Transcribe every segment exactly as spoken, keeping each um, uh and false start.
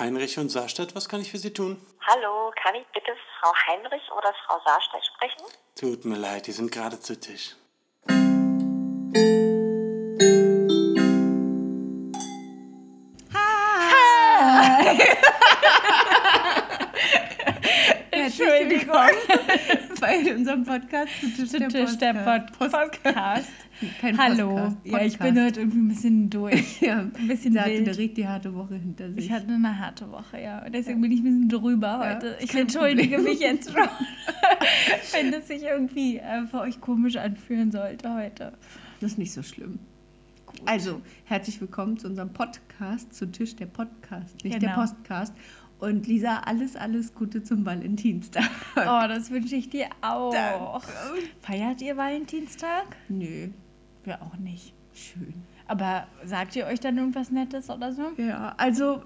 Heinrich und Sarstedt, was kann ich für Sie tun? Hallo, kann ich bitte Frau Heinrich oder Frau Sarstedt sprechen? Tut mir leid, die sind gerade zu Tisch. Hi! Hi. Entschuldigung. Bei unserem Podcast Zu Tisch, zu der, Tisch Podcast. der Podcast. Podcast. Kein Hallo. Podcast. Ja, ich bin heute irgendwie ein bisschen durch. Ja, ein bisschen Sie wild. Hatte direkt die harte Woche hinter sich. Ich hatte eine harte Woche, ja. Und deswegen ja. bin ich ein bisschen drüber ja, heute. Ich entschuldige Problem. mich jetzt schon, wenn es sich irgendwie äh, für euch komisch anfühlen sollte heute. Das ist nicht so schlimm. Gut. Also, herzlich willkommen zu unserem Podcast, Zu Tisch, der Podcast, nicht genau. der Podcast. Und Lisa, alles, alles Gute zum Valentinstag. Oh, das wünsche ich dir auch. Danke. Feiert ihr Valentinstag? Nö. Wir auch nicht. Schön. Aber sagt ihr euch dann irgendwas Nettes oder so? Ja, also,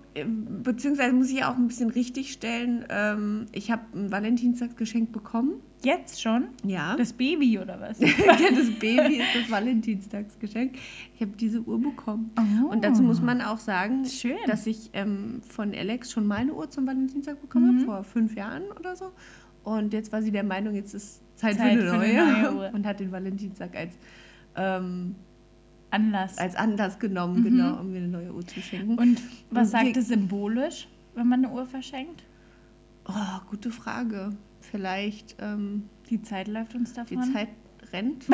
beziehungsweise muss ich auch ein bisschen richtigstellen. Ich habe ein Valentinstagsgeschenk bekommen. Jetzt schon? Ja. Das Baby oder was? Ja, das Baby ist das Valentinstagsgeschenk. Ich habe diese Uhr bekommen. Oh. Und dazu muss man auch sagen, Schön. dass ich ähm, von Alex schon mal eine Uhr zum Valentinstag bekommen mhm. habe, vor fünf Jahren oder so. Und jetzt war sie der Meinung, jetzt ist Zeit, Zeit für eine neue, für eine neue Uhr. Und hat den Valentinstag als... Ähm, Anlass. Als Anlass genommen, mhm. genau, um mir eine neue Uhr zu schenken. Und was Und sagt es symbolisch, wenn man eine Uhr verschenkt? Oh, gute Frage. Vielleicht... Ähm, die Zeit läuft uns davon. Die Zeit rennt.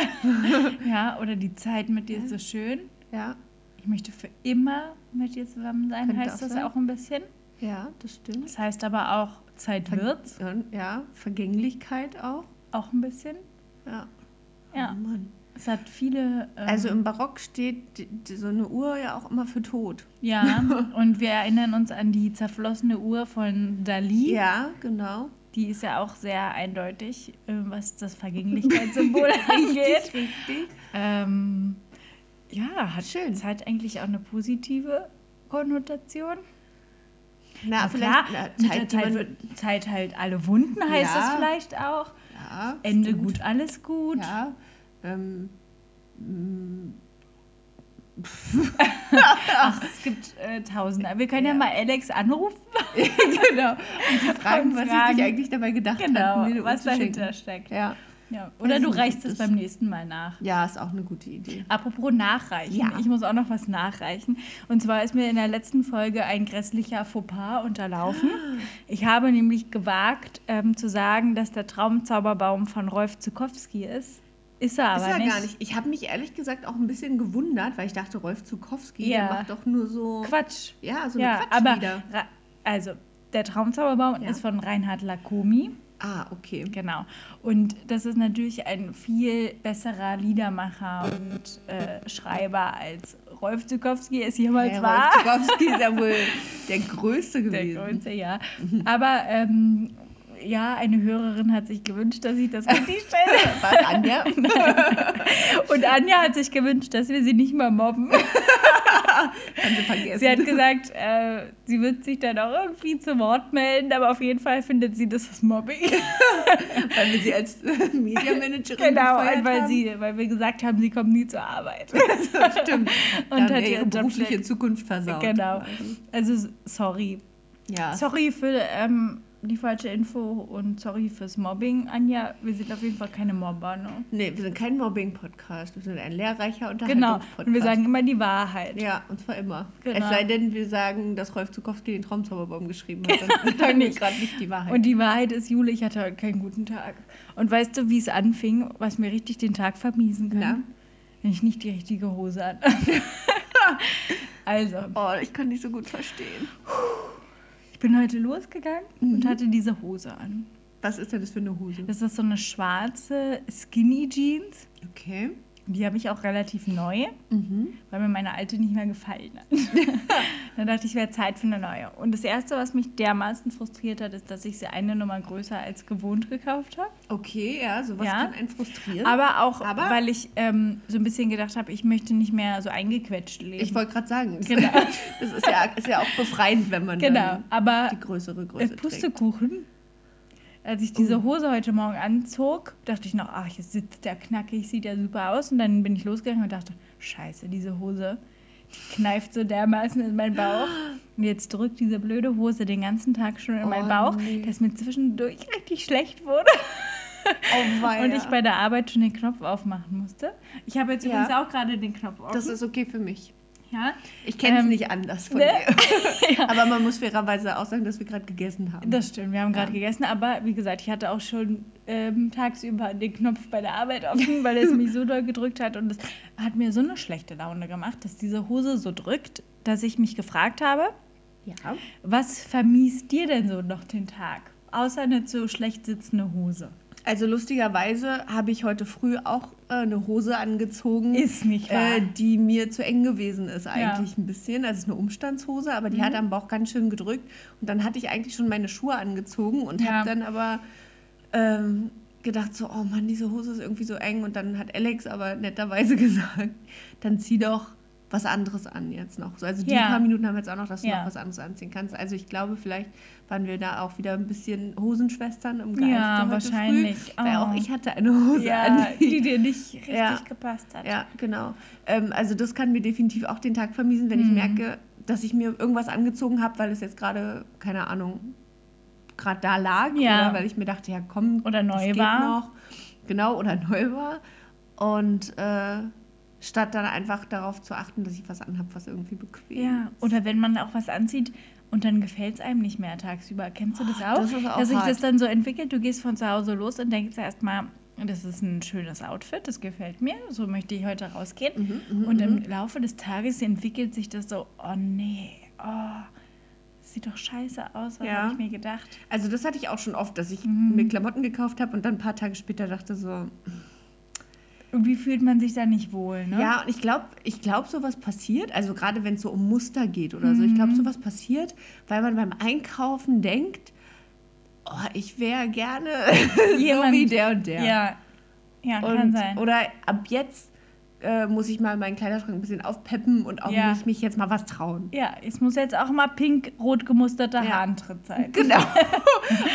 Ja, oder die Zeit mit dir ja. ist so schön. Ja. Ich möchte für immer mit dir zusammen sein, Könnte heißt auch das sein. auch ein bisschen. Ja, das stimmt. Das heißt aber auch, Zeit Ver- wird's. Ja, Vergänglichkeit auch. Auch ein bisschen. Ja. Ja. Oh Mann. Es hat viele... Ähm, also im Barock steht die, die, so eine Uhr ja auch immer für tot. Ja, und wir erinnern uns an die zerflossene Uhr von Dalí. Ja, genau. Die ist ja auch sehr eindeutig, äh, was das Vergänglichkeitssymbol angeht. Richtig, richtig. Ähm, ja, hat Schön. Es hat eigentlich auch eine positive Konnotation. Na, na vielleicht... Klar, na, Zeit, Zeit, wird, Zeit halt alle Wunden, heißt ja, es vielleicht auch. Ja, Ende stimmt. gut, alles gut. Ja. Ähm, Ach, es gibt äh, Tausende. Wir können ja. ja mal Alex anrufen. Genau. Und sie fragen, was sie sich eigentlich dabei gedacht genau, hat, was dahinter steckt. Ja. Ja. Oder du reichst es beim nächsten Mal nach. Ja, ist auch eine gute Idee. Apropos nachreichen. Ja. Ich muss auch noch was nachreichen. Und zwar ist mir in der letzten Folge ein grässlicher Fauxpas unterlaufen. Ich habe nämlich gewagt, ähm, zu sagen, dass der Traumzauberbaum von Rolf Zuckowski ist. Ist er aber Ist er nicht. gar nicht. Ich habe mich ehrlich gesagt auch ein bisschen gewundert, weil ich dachte, Rolf Zuckowski ja. der macht doch nur so... Quatsch. Ja, so ja, eine Quatschlieder. Aber, also, der Traumzauberbaum ja. ist von Reinhard Lakomy. Ah, okay. Genau. Und das ist natürlich ein viel besserer Liedermacher und äh, Schreiber als Rolf Zuckowski es jemals hey, war. Rolf Zuckowski ist ja wohl der Größte gewesen. Der Größte, ja. Aber... Ähm, ja, eine Hörerin hat sich gewünscht, dass ich das richtig stelle. Was, Anja? Und Anja hat sich gewünscht, dass wir sie nicht mal mobben. Haben sie vergessen. Sie hat gesagt, äh, sie wird sich dann auch irgendwie zu Wort melden, aber auf jeden Fall findet sie das als Mobbing. Weil wir sie als Mediamanagerin genau, gefeuert weil haben. Genau, weil wir gesagt haben, sie kommt nie zur Arbeit. Das stimmt. Und dann hat ihre berufliche Job Zukunft versaut. Genau. Also, sorry. Ja. Sorry für... Ähm, die falsche Info und sorry fürs Mobbing, Anja. Wir sind auf jeden Fall keine Mobber, ne? Nee, wir sind kein Mobbing-Podcast. Wir sind ein lehrreicher Unterhaltungspodcast. Genau, und wir sagen immer die Wahrheit. Ja, und zwar immer. Genau. Es sei denn, wir sagen, dass Rolf Zuckowski den Traumzauberbaum geschrieben hat. Dann sagen wir gerade nicht die Wahrheit. Und die Wahrheit ist, Jule, ich hatte heute keinen guten Tag. Und weißt du, wie es anfing, was mir richtig den Tag vermiesen kann? Na? Wenn ich nicht die richtige Hose hatte. Also. Oh, ich kann dich so gut verstehen. Ich bin heute losgegangen mhm. und hatte diese Hose an. Was ist denn das für eine Hose? Das ist so eine schwarze Skinny Jeans. Okay. Die habe ich auch relativ neu, mhm. weil mir meine alte nicht mehr gefallen hat. Dann dachte ich, wäre Zeit für eine neue. Und das Erste, was mich dermaßen frustriert hat, ist, dass ich sie eine Nummer größer als gewohnt gekauft habe. Okay, ja, sowas ja. kann einen frustrieren. Aber auch, Aber weil ich ähm, so ein bisschen gedacht habe, ich möchte nicht mehr so eingequetscht leben. Ich wollte gerade sagen, genau. das ist ja, ist ja auch befreiend, wenn man genau. Aber die größere Größe trägt. Pustekuchen. Als ich diese Hose heute Morgen anzog, dachte ich noch, ach, jetzt sitzt der knackig, sieht ja super aus. Und dann bin ich losgegangen und dachte, scheiße, diese Hose, die kneift so dermaßen in meinen Bauch. Und jetzt drückt diese blöde Hose den ganzen Tag schon in oh, meinen Bauch, nee. dass mir zwischendurch richtig schlecht wurde. Oh, weia. Und ich bei der Arbeit schon den Knopf aufmachen musste. Ich habe jetzt ja. übrigens auch gerade den Knopf offen. Das ist okay für mich. Ja. Ich kenne es ähm, nicht anders von ne? dir. ja. Aber man muss fairerweise auch sagen, dass wir gerade gegessen haben. Das stimmt, wir haben gerade ja. gegessen. Aber wie gesagt, ich hatte auch schon ähm, tagsüber den Knopf bei der Arbeit offen, weil es mich so doll gedrückt hat. Und es hat mir so eine schlechte Laune gemacht, dass diese Hose so drückt, dass ich mich gefragt habe, ja. was vermiest dir denn so noch den Tag? Außer eine so schlecht sitzende Hose. Also lustigerweise habe ich heute früh auch äh, eine Hose angezogen, ist nicht wahr. Äh, die mir zu eng gewesen ist eigentlich ja. ein bisschen. Das ist eine Umstandshose, aber die mhm. hat am Bauch ganz schön gedrückt. Und dann hatte ich eigentlich schon meine Schuhe angezogen und ja. habe dann aber ähm, gedacht so, oh Mann, diese Hose ist irgendwie so eng. Und dann hat Alex aber netterweise gesagt, dann zieh doch was anderes an jetzt noch. Also die ja. paar Minuten haben wir jetzt auch noch, dass du ja. noch was anderes anziehen kannst. Also ich glaube, vielleicht waren wir da auch wieder ein bisschen Hosenschwestern im Geist. Ja, heute wahrscheinlich. Früh, weil oh. auch ich hatte eine Hose ja, an, die, die dir nicht richtig ja. gepasst hat. Ja, genau. Ähm, also das kann mir definitiv auch den Tag vermiesen, wenn mhm. ich merke, dass ich mir irgendwas angezogen habe, weil es jetzt gerade, keine Ahnung, gerade da lag. Ja. Oder weil ich mir dachte, ja komm, oder neu das geht war. noch. Genau, oder neu war. Und äh, statt dann einfach darauf zu achten, dass ich was anhabe, was irgendwie bequem ja. ist. Oder wenn man auch was anzieht und dann gefällt es einem nicht mehr tagsüber. Kennst du das auch? Das ist auch dass sich das dann so entwickelt, du gehst von zu Hause los und denkst erstmal, das ist ein schönes Outfit, das gefällt mir, so möchte ich heute rausgehen. Mhm, und im Laufe des Tages entwickelt sich das so, oh nee, oh, sieht doch scheiße aus, was ja. habe ich mir gedacht. Also das hatte ich auch schon oft, dass ich mhm. mir Klamotten gekauft habe und dann ein paar Tage später dachte so... Irgendwie fühlt man sich da nicht wohl, ne? Ja, und ich glaube, ich glaub, sowas passiert, also gerade wenn es so um Muster geht oder so, mhm. ich glaube, sowas passiert, weil man beim Einkaufen denkt, oh, ich wäre gerne jemand, so wie der und der. Ja, ja und, kann sein. Oder ab jetzt äh, muss ich mal meinen Kleiderschrank ein bisschen aufpeppen und auch ja. mich, mich jetzt mal was trauen. Ja, es muss jetzt auch mal pink-rot gemusterter ja. Haarentritt sein. Genau.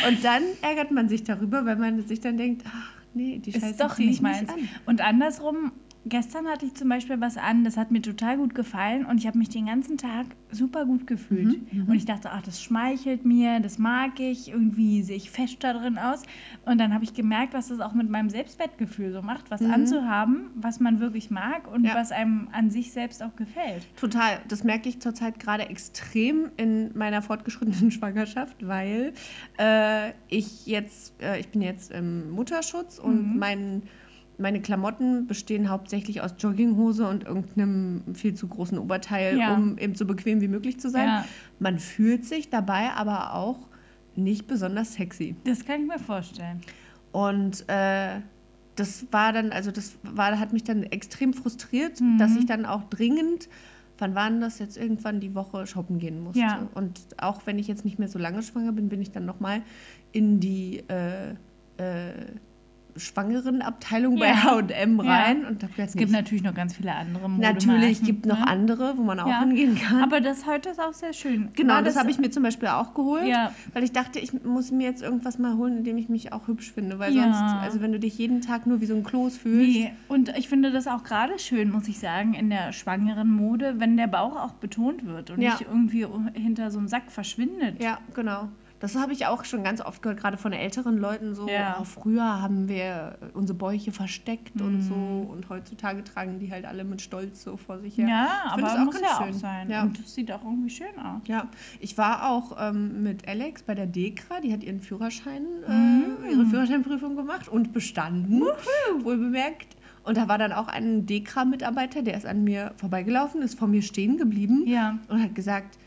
Und dann ärgert man sich darüber, weil man sich dann denkt, ach, nee, die Scheiße ist doch nicht meins. An. Und andersrum, gestern hatte ich zum Beispiel was an, das hat mir total gut gefallen und ich habe mich den ganzen Tag super gut gefühlt. Mhm, und ich dachte, ach, das schmeichelt mir, das mag ich, irgendwie sehe ich fest da drin aus. Und dann habe ich gemerkt, was das auch mit meinem Selbstwertgefühl so macht, was mhm. anzuhaben, was man wirklich mag und ja. was einem an sich selbst auch gefällt. Total, das merke ich zurzeit gerade extrem in meiner fortgeschrittenen Schwangerschaft, weil äh, ich jetzt, äh, ich bin jetzt im Mutterschutz und mhm. mein Meine Klamotten bestehen hauptsächlich aus Jogginghose und irgendeinem viel zu großen Oberteil, ja. um eben so bequem wie möglich zu sein. Ja. Man fühlt sich dabei aber auch nicht besonders sexy. Das kann ich mir vorstellen. Und äh, das war dann, also das war, hat mich dann extrem frustriert, mhm. dass ich dann auch dringend, wann war denn das jetzt irgendwann die Woche, shoppen gehen musste. Ja. Und auch wenn ich jetzt nicht mehr so lange schwanger bin, bin ich dann nochmal in die äh, äh, Schwangerenabteilung ja. bei H und M rein. Ja. Und da es gibt nicht. natürlich noch ganz viele andere Modemarken. Natürlich gibt es ne? noch andere, wo man auch ja. hingehen kann. Aber das heute ist auch sehr schön. Genau, das, das habe ich mir zum Beispiel auch geholt, ja. weil ich dachte, ich muss mir jetzt irgendwas mal holen, in dem ich mich auch hübsch finde, weil ja. sonst, also wenn du dich jeden Tag nur wie so ein Kloß fühlst. Nee. Und ich finde das auch gerade schön, muss ich sagen, in der schwangeren Mode, wenn der Bauch auch betont wird und ja. nicht irgendwie hinter so einem Sack verschwindet. Ja, genau. Das habe ich auch schon ganz oft gehört, gerade von älteren Leuten so, ja. oh, früher haben wir unsere Bäuche versteckt mhm. und so und heutzutage tragen die halt alle mit Stolz so vor sich her. Ja, ich aber das auch muss ganz ja schön. auch sein ja. und das sieht auch irgendwie schön aus. Ja, ich war auch ähm, mit Alex bei der DEKRA, die hat ihren Führerschein, mhm. äh, ihre Führerscheinprüfung gemacht und bestanden, Wuhu. wohl bemerkt. Und da war dann auch ein DEKRA-Mitarbeiter, der ist an mir vorbeigelaufen, ist vor mir stehen geblieben ja. und hat gesagt,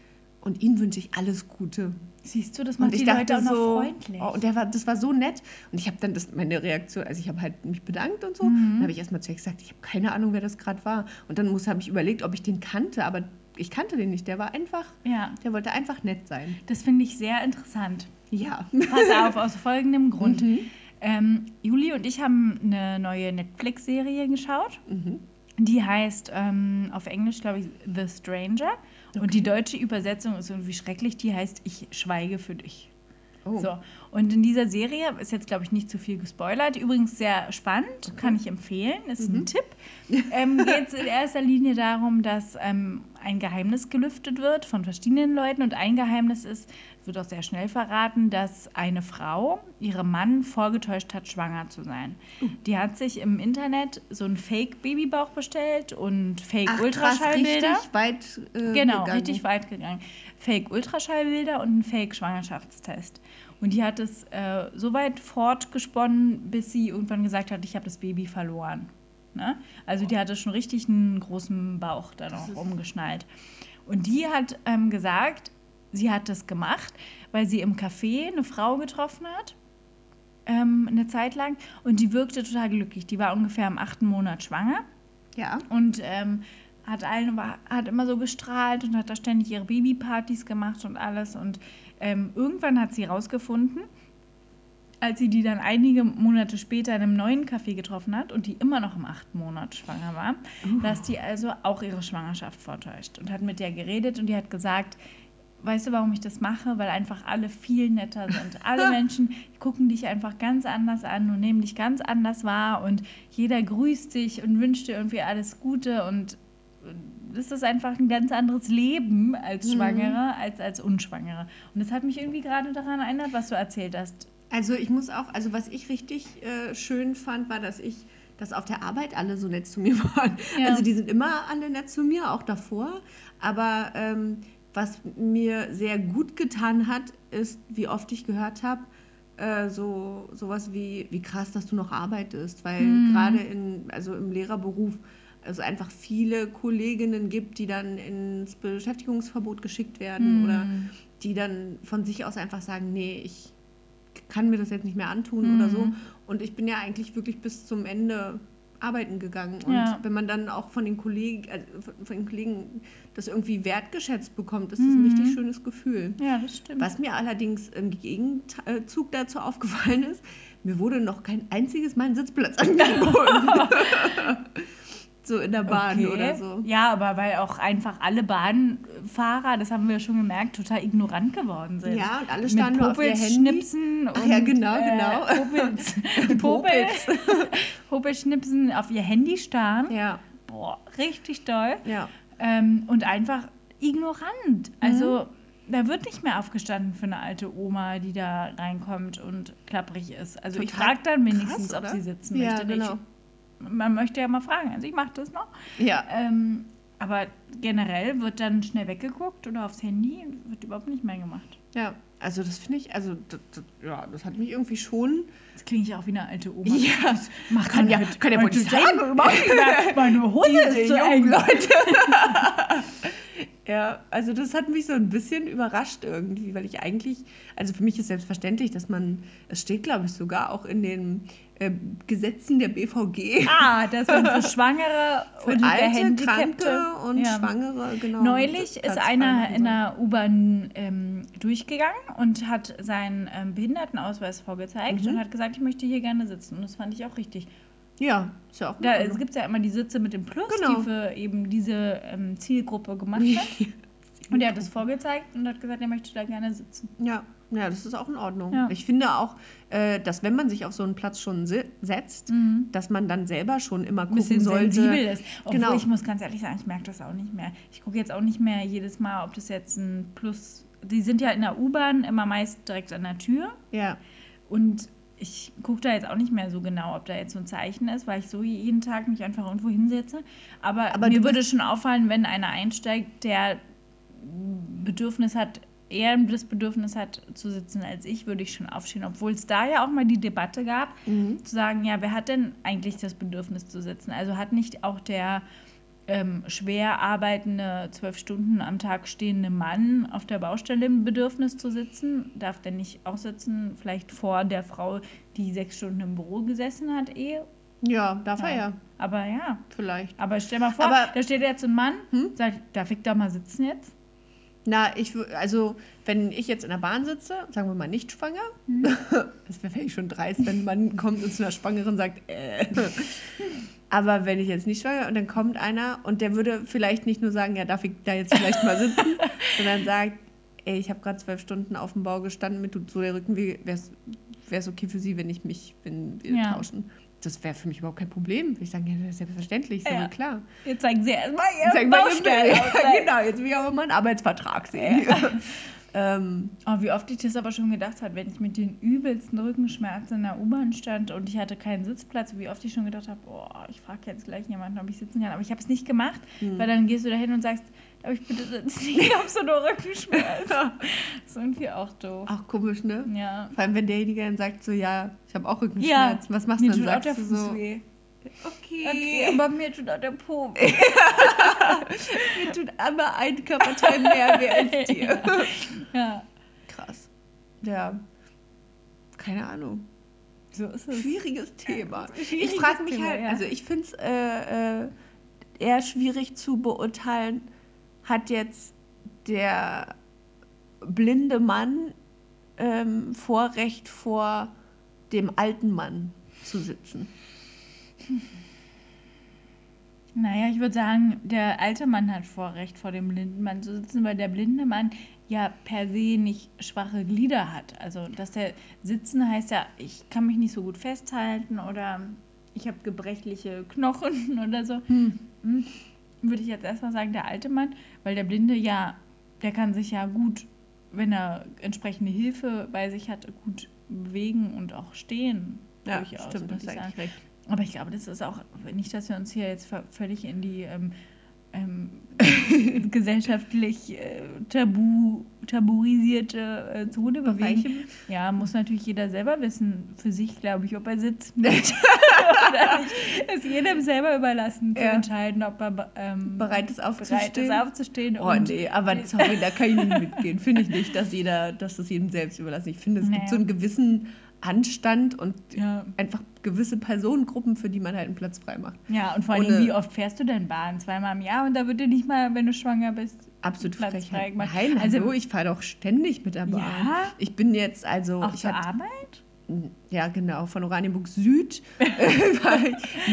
und ihm wünsche ich alles Gute. Siehst du, das macht die Leute auch noch freundlich. Oh, und der war, das war so nett. Und ich habe dann das, meine Reaktion, also ich habe halt mich bedankt und so. Mhm. Dann habe ich erstmal zu ihr gesagt, ich habe keine Ahnung, wer das gerade war. Und dann habe ich überlegt, ob ich den kannte, aber ich kannte den nicht. Der war einfach, ja. der wollte einfach nett sein. Das finde ich sehr interessant. Ja. Pass auf, aus folgendem Grund. Mhm. Ähm, Juli und ich haben eine neue Netflix-Serie geschaut. Mhm. Die heißt ähm, auf Englisch, glaube ich, The Stranger. Okay. Und die deutsche Übersetzung ist irgendwie schrecklich. Die heißt Ich schweige für dich. Oh. So. Und in dieser Serie ist jetzt, glaube ich, nicht zu viel gespoilert. Übrigens sehr spannend, okay. kann ich empfehlen. Ist mhm. ein Tipp. Ähm, geht es in erster Linie darum, dass ähm, ein Geheimnis gelüftet wird von verschiedenen Leuten. Und ein Geheimnis ist, wird auch sehr schnell verraten, dass eine Frau ihrem Mann vorgetäuscht hat, schwanger zu sein. Uh. Die hat sich im Internet so einen Fake-Babybauch bestellt und Fake-Ultraschallbilder. Ach, krass, richtig weit äh, Genau, gegangen. richtig weit gegangen. Fake-Ultraschallbilder und einen Fake-Schwangerschaftstest. Und die hat es äh, so weit fortgesponnen, bis sie irgendwann gesagt hat, ich habe das Baby verloren. Ne? Also die hatte schon richtig einen großen Bauch dann auch rumgeschnallt. Und die hat ähm, gesagt, sie hat das gemacht, weil sie im Café eine Frau getroffen hat, ähm, eine Zeit lang. Und die wirkte total glücklich. Die war ungefähr im achten Monat schwanger. Ja. Und ähm, hat, allen, hat immer so gestrahlt und hat da ständig ihre Babypartys gemacht und alles. Und ähm, irgendwann hat sie rausgefunden, als sie die dann einige Monate später in einem neuen Café getroffen hat und die immer noch im achten Monat schwanger war, uh. dass die also auch ihre Schwangerschaft vortäuscht. Und hat mit der geredet und die hat gesagt, weißt du, warum ich das mache? Weil einfach alle viel netter sind. Alle Menschen gucken dich einfach ganz anders an und nehmen dich ganz anders wahr. Und jeder grüßt dich und wünscht dir irgendwie alles Gute. Und das ist einfach ein ganz anderes Leben als Schwangere, mhm. als als Unschwangere. Und das hat mich irgendwie gerade daran erinnert, was du erzählt hast. Also ich muss auch, also was ich richtig äh, schön fand, war, dass ich, dass auf der Arbeit alle so nett zu mir waren. Ja. Also die sind immer alle nett zu mir, auch davor. Aber ähm, was mir sehr gut getan hat, ist, wie oft ich gehört habe, äh, so sowas wie, wie krass, dass du noch arbeitest. Weil mhm. gerade in, also im Lehrerberuf es einfach viele Kolleginnen gibt, die dann ins Beschäftigungsverbot geschickt werden mhm. oder die dann von sich aus einfach sagen, nee, ich kann mir das jetzt nicht mehr antun mhm. oder so. Und ich bin ja eigentlich wirklich bis zum Ende arbeiten gegangen. Und ja. wenn man dann auch von den Kollegen, äh, von den Kollegen das irgendwie wertgeschätzt bekommt, ist das mhm. ein richtig schönes Gefühl. Ja, das stimmt. Was mir allerdings im Gegenzug dazu aufgefallen ist, mir wurde noch kein einziges Mal ein Sitzplatz angeboten. So in der Bahn okay. oder so. Ja, aber weil auch einfach alle Bahnfahrer, das haben wir ja schon gemerkt, total ignorant geworden sind. Ja, und alle standen nur auf ihr Handy. Schnipsen Ach, und, ja, genau, genau. Äh, Popels, Popels. Popels Schnipsen auf ihr Handy starren. Ja. Boah, richtig doll. Ja. Ähm, und einfach ignorant. Also mhm. da wird nicht mehr aufgestanden für eine alte Oma, die da reinkommt und klapprig ist. Also total ich frage dann wenigstens, krass, ob sie sitzen ja, möchte. Genau. Ich, Man möchte ja mal fragen, also ich mache das noch. Ja. Ähm, aber generell wird dann schnell weggeguckt oder aufs Handy und wird überhaupt nicht mehr gemacht. Ja, also das finde ich, also das, das, ja, das hat mich irgendwie schon... Das klingt ja auch wie eine alte Oma. Ja, das macht kann, ja, kann ja wohl nicht sagen. Meine Hose ist so eng, Leute. Ja, also das hat mich so ein bisschen überrascht irgendwie, weil ich eigentlich, also für mich ist selbstverständlich, dass man, es steht glaube ich sogar auch in den äh, Gesetzen der B V G. Ah, dass man für Schwangere für und alte, Kranke und ja. Schwangere, genau. Neulich ist einer in der U-Bahn ähm, durchgegangen und hat seinen ähm, Behindertenausweis vorgezeigt mhm. und hat gesagt, ich möchte hier gerne sitzen und das fand ich auch richtig. Ja, ist ja auch gut. Da, es gibt ja immer die Sitze mit dem Plus, genau. die für eben diese ähm, Zielgruppe gemacht hat. Und er hat das vorgezeigt und hat gesagt, er möchte da gerne sitzen. Ja, ja, das ist auch in Ordnung. Ja. Ich finde auch, äh, dass wenn man sich auf so einen Platz schon si- setzt, mhm. dass man dann selber schon immer gucken bisschen sollte. Sensibel ist. Obwohl genau. ich muss ganz ehrlich sagen, ich merke das auch nicht mehr. Ich gucke jetzt auch nicht mehr jedes Mal, ob das jetzt ein Plus... Die sind ja in der U-Bahn immer meist direkt an der Tür. Ja. Und... Ich gucke da jetzt auch nicht mehr so genau, ob da jetzt so ein Zeichen ist, weil ich so jeden Tag mich einfach irgendwo hinsetze. Aber, Aber mir würde schon auffallen, wenn einer einsteigt, der Bedürfnis hat, eher das Bedürfnis hat zu sitzen als ich, würde ich schon aufstehen. Obwohl es da ja auch mal die Debatte gab, mhm. zu sagen, ja, wer hat denn eigentlich das Bedürfnis zu sitzen? Also hat nicht auch der ähm, schwer arbeitende, zwölf Stunden am Tag stehende Mann auf der Baustelle im Bedürfnis zu sitzen, darf der nicht auch sitzen, vielleicht vor der Frau, die sechs Stunden im Büro gesessen hat, eh? Ja, darf ja. er ja. Aber ja. Vielleicht. Aber stell mal vor, aber, da steht jetzt ein Mann, hm? sagt, darf ich da mal sitzen jetzt? Na, ich also, wenn ich jetzt in der Bahn sitze, sagen wir mal nicht schwanger, hm. das wäre vielleicht schon dreist, wenn ein Mann kommt und zu einer Schwangeren sagt, äh. Aber wenn ich jetzt nicht schwanger und dann kommt einer und der würde vielleicht nicht nur sagen, ja, darf ich da jetzt vielleicht mal sitzen, sondern sagt, ey, ich habe gerade zwölf Stunden auf dem Bau gestanden, mit so der Rücken, wäre es okay für Sie, wenn ich mich, wenn wir ja. tauschen. das wäre für mich überhaupt kein Problem. Würde ich sagen, ja, das ist selbstverständlich, ist ja, ja klar. Jetzt zeigen Sie erstmal Ihre Baustelle. Ja, genau, jetzt will ich aber mal einen Arbeitsvertrag sehen. Ja. Ähm, oh, wie oft ich das aber schon gedacht habe, wenn ich mit den übelsten Rückenschmerzen in der U-Bahn stand und ich hatte keinen Sitzplatz, wie oft ich schon gedacht habe, oh, ich frage jetzt gleich jemanden, ob ich sitzen kann. Aber ich habe es nicht gemacht, mhm. weil dann gehst du da hin und sagst, darf ich bitte sitzen? Ich habe so nur Rückenschmerzen. Ja. Das ist irgendwie auch doof. Auch komisch, ne? Ja. Vor allem, wenn derjenige dann sagt so, ja, ich habe auch Rückenschmerzen. Ja. Was machst du dann? Sagst du so, okay. Okay, aber mir tut auch der Po weh. Mir tut aber ein Körperteil mehr weh als dir. Ja. Ja. Krass. Ja. Keine Ahnung. So ist es. Schwieriges Thema. Ja, schwieriges ich frage mich Thema, halt, ja. also ich finde es äh, äh, eher schwierig zu beurteilen, hat jetzt der blinde Mann ähm, Vorrecht vor dem alten Mann zu sitzen. Naja, ich würde sagen, der alte Mann hat Vorrecht, vor dem blinden Mann zu sitzen, weil der blinde Mann ja per se nicht schwache Glieder hat. Also, dass der sitzen heißt ja, ich kann mich nicht so gut festhalten oder ich habe gebrechliche Knochen oder so. Hm. Hm. Würde ich jetzt erstmal sagen, der alte Mann, weil der Blinde ja, der kann sich ja gut, wenn er entsprechende Hilfe bei sich hat, gut bewegen und auch stehen. Ja, durchaus, stimmt, das ist eigentlich recht. Aber ich glaube, das ist auch nicht, dass wir uns hier jetzt völlig in die ähm, ähm, gesellschaftlich äh, tabu, tabuisierte äh, Zone bewegen. Ja, muss natürlich jeder selber wissen, für sich, glaube ich, ob er sitzt oder nicht. Es ist jedem selber überlassen, zu ja. entscheiden, ob er ähm, bereit ist aufzustehen. Bereit ist aufzustehen oh nee, aber sorry, da kann ich nicht mitgehen. Finde ich nicht, dass jeder, dass das jedem selbst überlassen. Ich finde, es naja. gibt so einen gewissen Anstand und ja. einfach gewisse Personengruppen, für die man halt einen Platz frei macht. Ja, und vor allem, wie oft fährst du denn Bahn? Zweimal im Jahr und da wird dir nicht mal, wenn du schwanger bist, absolut Platz frech. frei gemacht. Nein, also hallo, ich fahre doch ständig mit der Bahn. Ja? Ich bin jetzt also... Auch ich zur hatte, Arbeit? Ja, genau, von Oranienburg Süd.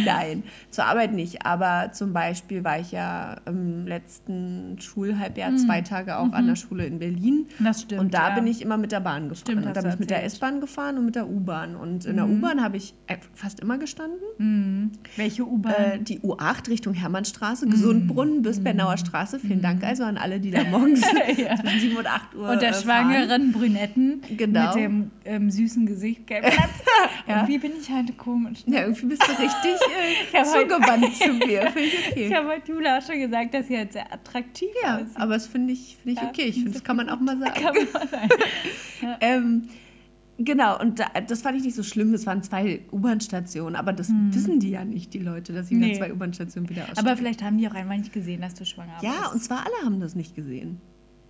Nein, zur Arbeit nicht, aber zum Beispiel war ich ja im letzten Schulhalbjahr mm. zwei Tage auch mm-hmm. an der Schule in Berlin. Das stimmt, und da ja. bin ich immer mit der Bahn gefahren. Stimmt, und da bin ich mit der S-Bahn gefahren und mit der U-Bahn. Und in mm. der U-Bahn habe ich fast immer gestanden. Mm. Welche U-Bahn? Äh, die U acht Richtung Hermannstraße, mm. Gesundbrunnen bis mm. Bernauer Straße. Vielen mm. Dank also an alle, die da morgens ja. zwischen sieben und acht Uhr und der äh, schwangeren Brünetten genau. mit dem ähm, süßen Gesicht. Ja. Irgendwie bin ich halt komisch. Ne? Ja, irgendwie bist du richtig äh, zugewandt heute, zu mir. Finde ich okay. Ich habe heute Jula auch schon gesagt, dass sie halt sehr attraktiv ja, ist. Aber das finde ich, find ich ja, okay. Ich finde, das so kann man auch mal sagen. Kann man mal sagen. Ja. ähm, genau, und da, das fand ich nicht so schlimm. Das waren zwei U-Bahn-Stationen. Aber das hm. wissen die ja nicht, die Leute, dass sie nee. nach zwei U-Bahn-Stationen wieder aussteigen. Aber vielleicht haben die auch einmal nicht gesehen, dass du schwanger bist. Ja, und zwar alle haben das nicht gesehen.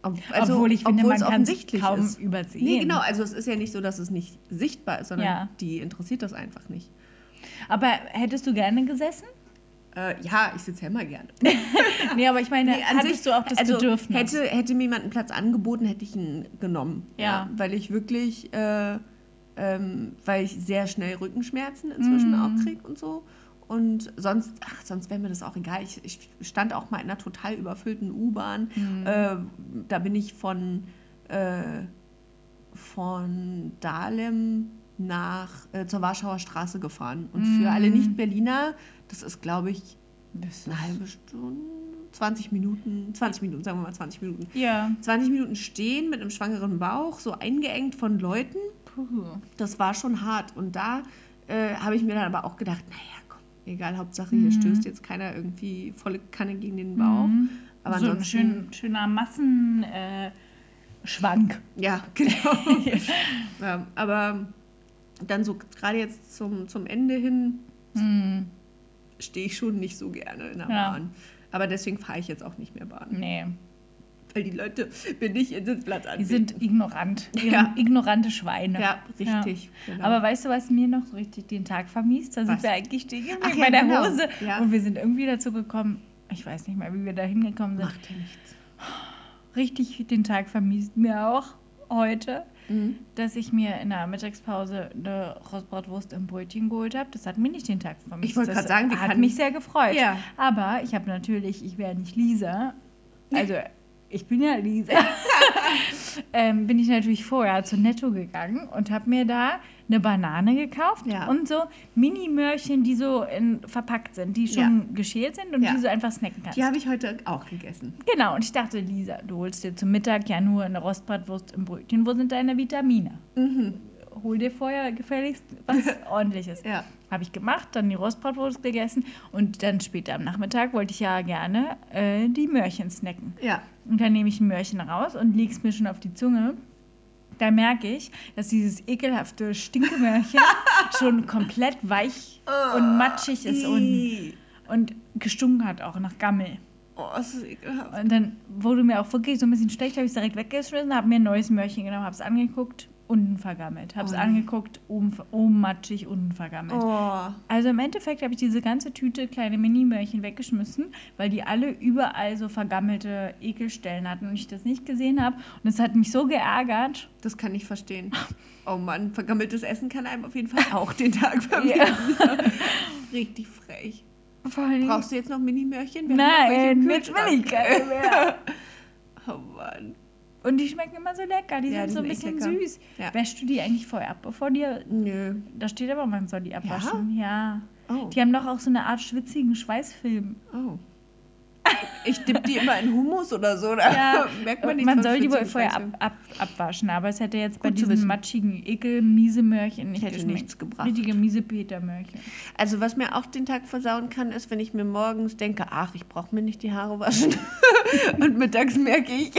Ob, also, obwohl ich finde, man kann es kaum ist. übersehen. Nee, genau, also es ist ja nicht so, dass es nicht sichtbar ist, sondern ja. die interessiert das einfach nicht. Aber hättest du gerne gesessen? Äh, ja, ich sitze ja immer gerne. Nee, aber ich meine, nee, hattest sich, du auch das also, Bedürfnis? Hätte, hätte mir jemand einen Platz angeboten, hätte ich ihn genommen. Ja. Ja, weil ich wirklich, äh, ähm, weil ich sehr schnell Rückenschmerzen inzwischen mm. auch kriege und so. Und sonst, ach, sonst wäre mir das auch egal. Ich, ich stand auch mal in einer total überfüllten U-Bahn. Mhm. Äh, da bin ich von, äh, von Dahlem nach äh, zur Warschauer Straße gefahren. Und mhm. für alle Nicht-Berliner, das ist, glaube ich, das eine halbe Stunde, zwanzig Minuten, zwanzig Minuten, sagen wir mal zwanzig Minuten. Ja. zwanzig Minuten stehen mit einem schwangeren Bauch, so eingeengt von Leuten. Puh. Das war schon hart. Und da äh, habe ich mir dann aber auch gedacht, naja, egal, Hauptsache hier mhm. stößt jetzt keiner irgendwie volle Kanne gegen den Bauch. Mhm. Aber so ein schön, schöner Massenschwank. Äh, ja, genau. Ja, aber dann so gerade jetzt zum, zum Ende hin mhm. stehe ich schon nicht so gerne in der ja. Bahn. Aber deswegen fahre ich jetzt auch nicht mehr Bahn. Nee. Weil die Leute mir nicht ihren Sitzplatz anbieten. Die sind ignorant. Ja. Ignorante Schweine. Ja, richtig. Ja. Genau. Aber weißt du, was mir noch so richtig den Tag vermiest? Da was? sind wir eigentlich stehen geblieben bei ja, der genau. Hose. Ja. Und wir sind irgendwie dazu gekommen, ich weiß nicht mal, wie wir da hingekommen sind. Macht ja nichts. Richtig den Tag vermiest mir auch heute, mhm. dass ich mir in der Mittagspause eine Rostbratwurst im Brötchen geholt habe. Das hat mir nicht den Tag vermisst. Ich wollte gerade sagen, die hat mich sehr gefreut. Ja. Aber ich habe natürlich, ich wäre nicht Lisa, also... ich bin ja Lisa, ähm, bin ich natürlich vorher zu Netto gegangen und habe mir da eine Banane gekauft ja. und so Mini-Möhrchen, die so in, verpackt sind, die schon ja. geschält sind und ja. die so einfach snacken kannst. Die habe ich heute auch gegessen. Genau, und ich dachte, Lisa, du holst dir zum Mittag ja nur eine Rostbratwurst im Brötchen, wo sind deine Vitamine? Mhm. Hol dir vorher gefälligst was Ordentliches. Ja. Habe ich gemacht, dann die Rostbratwurst gegessen und dann später am Nachmittag wollte ich ja gerne äh, die Möhrchen snacken. Ja. Und dann nehme ich ein Möhrchen raus und lege es mir schon auf die Zunge. Da merke ich, dass dieses ekelhafte Stinkemöhrchen schon komplett weich oh, und matschig ist ii. unten und gestunken hat auch nach Gammel. Oh, das ist ekelhaft. Und dann wurde mir auch wirklich so ein bisschen schlecht, habe ich es direkt weggeschmissen, habe mir ein neues Möhrchen genommen, habe es angeguckt. Unten vergammelt. Hab's oh. angeguckt, oben, oben matschig, unten vergammelt. Oh. Also im Endeffekt habe ich diese ganze Tüte kleine Mini-Möhrchen weggeschmissen, weil die alle überall so vergammelte Ekelstellen hatten und ich das nicht gesehen habe. Und es hat mich so geärgert. Das kann ich verstehen. Oh Mann, vergammeltes Essen kann einem auf jeden Fall auch den Tag vermieten. Richtig frech. Brauchst du jetzt noch Mini-Möhrchen? Wir Nein, noch jetzt will ich keine mehr. Oh Mann. Und die schmecken immer so lecker, die ja, sind die so ein bisschen süß. Ja. Wäschst du die eigentlich vorher ab, bevor dir... Nö. Da steht aber, man soll die abwaschen. Ja. ja. Oh. Die haben doch auch so eine Art schwitzigen Schweißfilm. Oh. Ich dippe die immer in Hummus oder so, da ja. merkt man nicht. Man soll die wohl vorher ab, ab, abwaschen, aber es hätte jetzt Gut bei diesem matschigen Ekel-Miese-Möhrchen nicht hätte nichts gebracht. Richtige Miese-Peter-Möhrchen. Also was mir auch den Tag versauen kann, ist, wenn ich mir morgens denke, ach, ich brauche mir nicht die Haare waschen. Und mittags merke ich,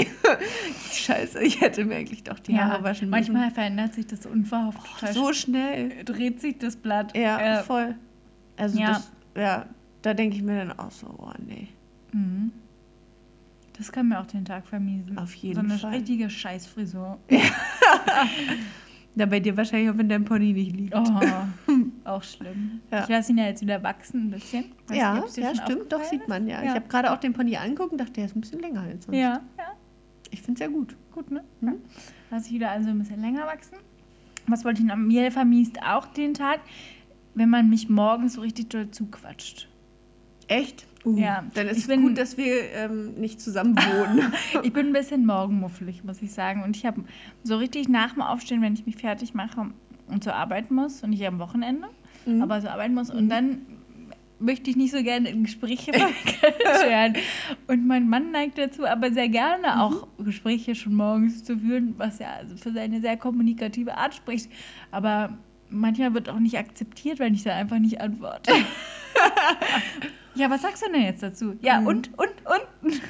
scheiße, ich hätte mir eigentlich doch die ja, Haare waschen müssen. Manchmal verändert sich das unverhofft. Oh, so schnell dreht sich das Blatt. Ja, äh, voll. Also ja. Das, ja, da denke ich mir dann auch so, oh nee. Das kann mir auch den Tag vermiesen. Auf jeden Fall. So eine Fall. richtige Scheißfrisur. Ja. Da bei dir wahrscheinlich auch, wenn dein Pony nicht liegt. Oh, auch schlimm. Ja. Ich lasse ihn ja jetzt wieder wachsen ein bisschen. Weiß ja, nicht, ja stimmt, doch sieht man ja. ja. Ich habe gerade auch den Pony angeguckt und dachte, der ist ein bisschen länger als sonst. Ja, ja. Ich finde es ja gut. Gut, ne? Mhm. Ja. Lasse ich wieder also ein bisschen länger wachsen. Was wollte ich noch? Mir vermiest auch den Tag, wenn man mich morgens so richtig doll zuquatscht. Echt? Uh, ja. Dann ist ich es bin, gut, dass wir ähm, nicht zusammen wohnen. Ich bin ein bisschen morgenmuffelig, muss ich sagen. Und ich habe so richtig nach dem Aufstehen, wenn ich mich fertig mache und zur Arbeit muss, und nicht am Wochenende, mhm. aber zur Arbeit muss, mhm. und dann möchte ich nicht so gerne in Gespräche verkehren. Und mein Mann neigt dazu, aber sehr gerne auch mhm. Gespräche schon morgens zu führen, was ja für seine sehr kommunikative Art spricht. Aber manchmal wird auch nicht akzeptiert, wenn ich da einfach nicht antworte. Ja, was sagst du denn jetzt dazu? Ja, mhm. und, und, und?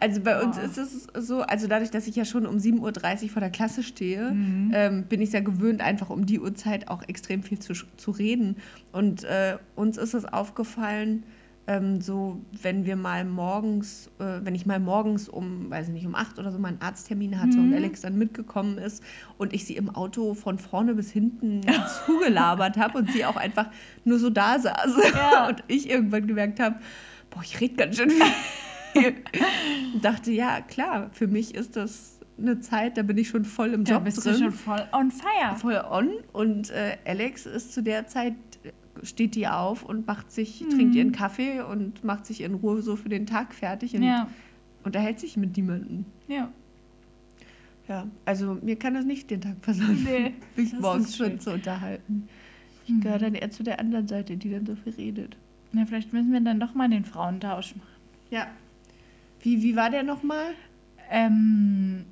Also bei uns oh. ist es so, also dadurch, dass ich ja schon um sieben Uhr dreißig vor der Klasse stehe, mhm. ähm, bin ich sehr gewöhnt, einfach um die Uhrzeit auch extrem viel zu, zu reden. Und äh, uns ist es aufgefallen, ähm, so wenn wir mal morgens, äh, wenn ich mal morgens um, weiß ich nicht, um acht oder so mal einen Arzttermin hatte mhm. und Alex dann mitgekommen ist und ich sie im Auto von vorne bis hinten zugelabert habe und sie auch einfach nur so da saß ja. und ich irgendwann gemerkt habe, boah, ich rede ganz schön viel. Und dachte, ja, klar, für mich ist das eine Zeit, da bin ich schon voll im da Job bist drin. Du schon voll on fire. Voll on und äh, Alex ist zu der Zeit steht die auf und macht sich, mhm. trinkt ihren Kaffee und macht sich in Ruhe so für den Tag fertig und ja. unterhält sich mit niemandem. Ja. Ja, also mir kann das nicht den Tag versauen, nee, mich morgens schon zu unterhalten. Ich mhm. gehöre dann eher zu der anderen Seite, die dann so viel redet. Na, vielleicht müssen wir dann doch mal den Frauentausch machen. Ja. Wie, wie war der nochmal? Ähm...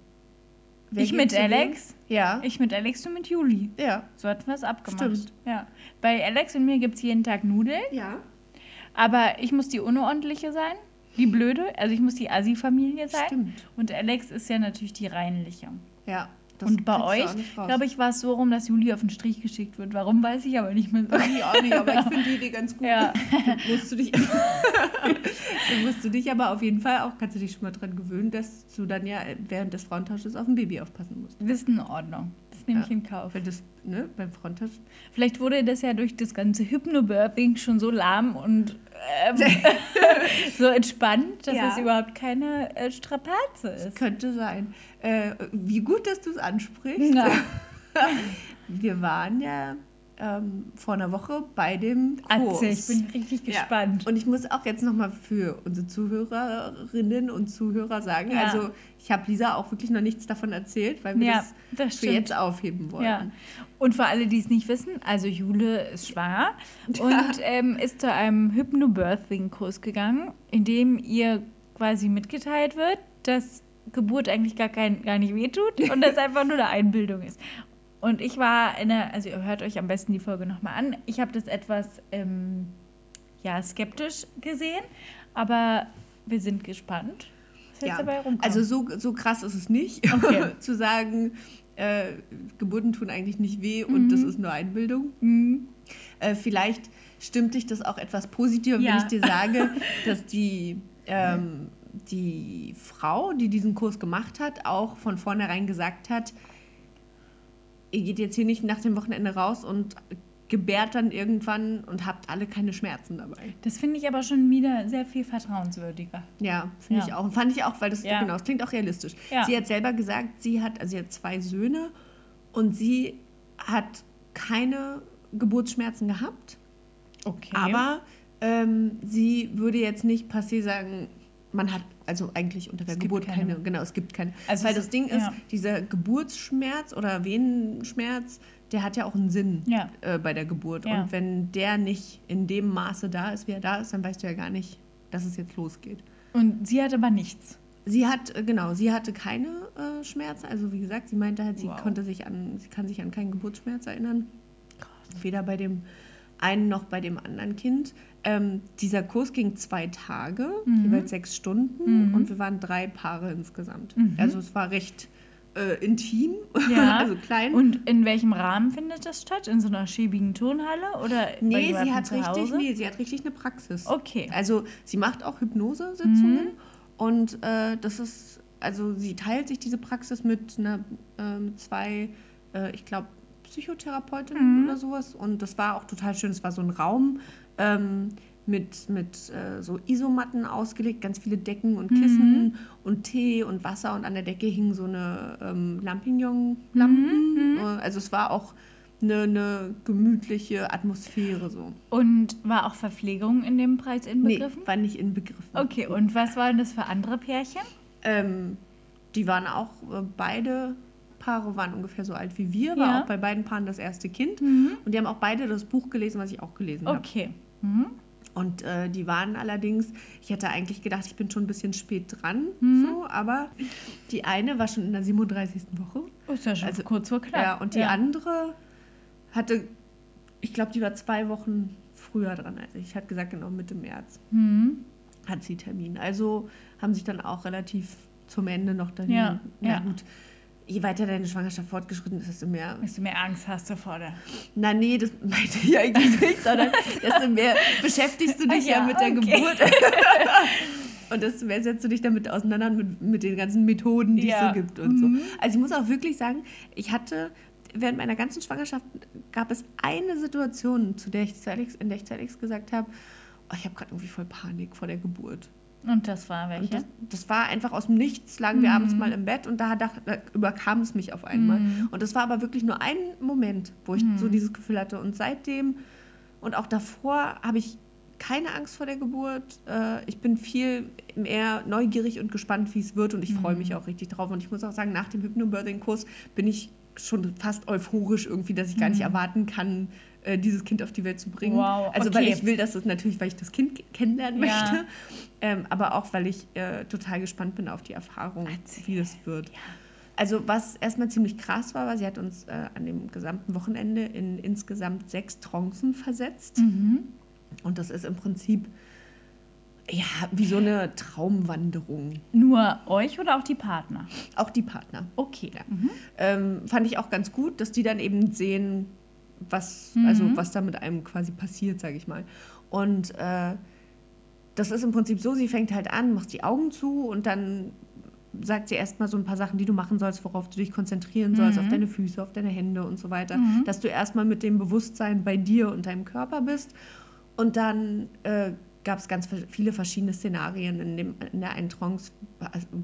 Wer ich mit Alex? Ja. Ich mit Alex, du mit Juli. Ja. So hatten wir es abgemacht. Stimmt. Ja. Bei Alex und mir gibt es jeden Tag Nudeln. Ja. Aber ich muss die unordentliche sein, die blöde. Also ich muss die Assi-Familie sein. Stimmt. Und Alex ist ja natürlich die reinliche. Ja. Das und bei euch, glaube ich, war es so rum, dass Juli auf den Strich geschickt wird. Warum, weiß ich aber nicht mehr so. Ich auch nicht, aber ich finde die Idee ganz gut. Ja. Dann musst du dich, dann musst du dich aber auf jeden Fall auch, kannst du dich schon mal dran gewöhnen, dass du dann ja während des Frauentausches auf ein Baby aufpassen musst. Das ist in Ordnung. Das nehme ja. ich in Kauf. Weil das, ne, beim Frauentausch. Vielleicht wurde das ja durch das ganze Hypnobirthing schon so lahm und ähm, so entspannt, dass ja. es überhaupt keine äh, Strapaze ist. Das könnte sein. Äh, wie gut, dass du es ansprichst. Ja. Wir waren ja ähm, vor einer Woche bei dem Kurs. Atze, ich bin richtig gespannt. Ja. Und ich muss auch jetzt nochmal für unsere Zuhörerinnen und Zuhörer sagen, ja. also ich habe Lisa auch wirklich noch nichts davon erzählt, weil wir ja, das, das für jetzt aufheben wollen. Ja. Und für alle, die es nicht wissen, also Jule ist schwanger ja. und ähm, ist zu einem Hypnobirthing-Kurs gegangen, in dem ihr quasi mitgeteilt wird, dass Geburt eigentlich gar, kein, gar nicht wehtut und das einfach nur eine Einbildung ist. Und ich war in der, also ihr hört euch am besten die Folge nochmal an. Ich habe das etwas ähm, ja, skeptisch gesehen, aber wir sind gespannt, was jetzt ja. dabei rumkommt. Also so, so krass ist es nicht, okay. zu sagen, äh, Geburten tun eigentlich nicht weh und mhm. das ist nur Einbildung. Mhm. Äh, vielleicht stimmt dich das auch etwas positiver, ja. wenn ich dir sage, dass die... Ähm, die Frau, die diesen Kurs gemacht hat, auch von vornherein gesagt hat, ihr geht jetzt hier nicht nach dem Wochenende raus und gebärt dann irgendwann und habt alle keine Schmerzen dabei. Das finde ich aber schon wieder sehr viel vertrauenswürdiger. Ja, finde ja. ich auch. Und fand ich auch, weil das, ja. genau, das klingt auch realistisch. Ja. Sie hat selber gesagt, sie hat, also sie hat zwei Söhne und sie hat keine Geburtsschmerzen gehabt. Okay. Aber ähm, sie würde jetzt nicht passé sagen, man hat also eigentlich unter der es Geburt keine. keine, genau, es gibt keine. Also weil das Ding ist, ja. dieser Geburtsschmerz oder Venenschmerz, der hat ja auch einen Sinn ja. äh, bei der Geburt. Ja. Und wenn der nicht in dem Maße da ist, wie er da ist, dann weißt du ja gar nicht, dass es jetzt losgeht. Und sie hat aber nichts? Sie hat, genau, sie hatte keine äh, Schmerzen. Also wie gesagt, sie meinte halt, sie wow. konnte sich an, sie kann sich an keinen Geburtsschmerz erinnern. Gott. Weder bei dem einen noch bei dem anderen Kind. Ähm, dieser Kurs ging zwei Tage, mhm. jeweils sechs Stunden mhm. und wir waren drei Paare insgesamt. Mhm. Also es war recht äh, intim, ja. also klein. Und in welchem Rahmen findet das statt? In so einer schäbigen Turnhalle? Oder nee, sie hat richtig, nee, sie hat richtig eine Praxis. Okay. Also sie macht auch Hypnosesitzungen mhm. und äh, das ist, also sie teilt sich diese Praxis mit einer, äh, zwei, äh, ich glaube, Psychotherapeutin mhm. oder sowas und das war auch total schön. Es war so ein Raum ähm, mit, mit äh, so Isomatten ausgelegt, ganz viele Decken und Kissen mhm. und Tee und Wasser und an der Decke hingen so eine ähm, Lampignon-Lampen. Mhm. Also es war auch eine, eine gemütliche Atmosphäre so. Und war auch Verpflegung in dem Preis inbegriffen? Nee, war nicht inbegriffen. Okay, und was waren das für andere Pärchen? Ähm, die waren auch äh, beide... Paare waren ungefähr so alt wie wir, war ja. auch bei beiden Paaren das erste Kind. Mhm. Und die haben auch beide das Buch gelesen, was ich auch gelesen okay. habe. Okay. Mhm. Und äh, die waren allerdings, ich hätte eigentlich gedacht, ich bin schon ein bisschen spät dran, mhm. so, aber die eine war schon in der siebenunddreißigsten Woche. Ist ja schon also, kurz vor knapp. Ja, und die ja. andere hatte, ich glaube, die war zwei Wochen früher dran als ich. Ich hatte gesagt, genau Mitte März mhm. hat sie Termin. Also haben sich dann auch relativ zum Ende noch dahin. Ja, na ja. gut. Je weiter deine Schwangerschaft fortgeschritten ist, desto mehr... Desto mehr Angst hast du vor der... Na nee, das meinte ich eigentlich nicht, sondern desto mehr beschäftigst du dich ja, ja mit der okay. Geburt. Und desto mehr setzt du dich damit auseinander mit, mit den ganzen Methoden, die ja. es so gibt und so. Also ich muss auch wirklich sagen, ich hatte... Während meiner ganzen Schwangerschaft gab es eine Situation, zu der ich zu Alex, in der ich zu Alex gesagt habe, oh, ich habe gerade irgendwie voll Panik vor der Geburt. Und das war welche? Das, das war einfach aus dem Nichts, lagen wir mm. abends mal im Bett und da, da, da überkam es mich auf einmal. Mm. Und das war aber wirklich nur ein Moment, wo ich mm. so dieses Gefühl hatte. Und seitdem und auch davor habe ich keine Angst vor der Geburt. Ich bin viel mehr neugierig und gespannt, wie es wird und ich mm. freue mich auch richtig drauf. Und ich muss auch sagen, nach dem Hypnobirthing-Kurs bin ich schon fast euphorisch irgendwie, dass ich mm. gar nicht erwarten kann, dieses Kind auf die Welt zu bringen. Wow, also okay. weil ich will, dass es natürlich, weil ich das Kind kennenlernen ja. möchte, ähm, aber auch, weil ich äh, total gespannt bin auf die Erfahrung, Erzähl. wie das wird. Ja. Also was erstmal ziemlich krass war, war, sie hat uns äh, an dem gesamten Wochenende in insgesamt sechs Trancen versetzt. Mhm. Und das ist im Prinzip ja wie so eine Traumwanderung. Nur euch oder auch die Partner? Auch die Partner. Okay. Ja. Mhm. Ähm, fand ich auch ganz gut, dass die dann eben sehen, was, mhm. also was da mit einem quasi passiert, sage ich mal. Und äh, das ist im Prinzip so, sie fängt halt an, macht die Augen zu und dann sagt sie erstmal so ein paar Sachen, die du machen sollst, worauf du dich konzentrieren sollst, mhm. auf deine Füße, auf deine Hände und so weiter, mhm. dass du erstmal mit dem Bewusstsein bei dir und deinem Körper bist und dann äh, gab es ganz viele verschiedene Szenarien. In, dem, in der einen Trance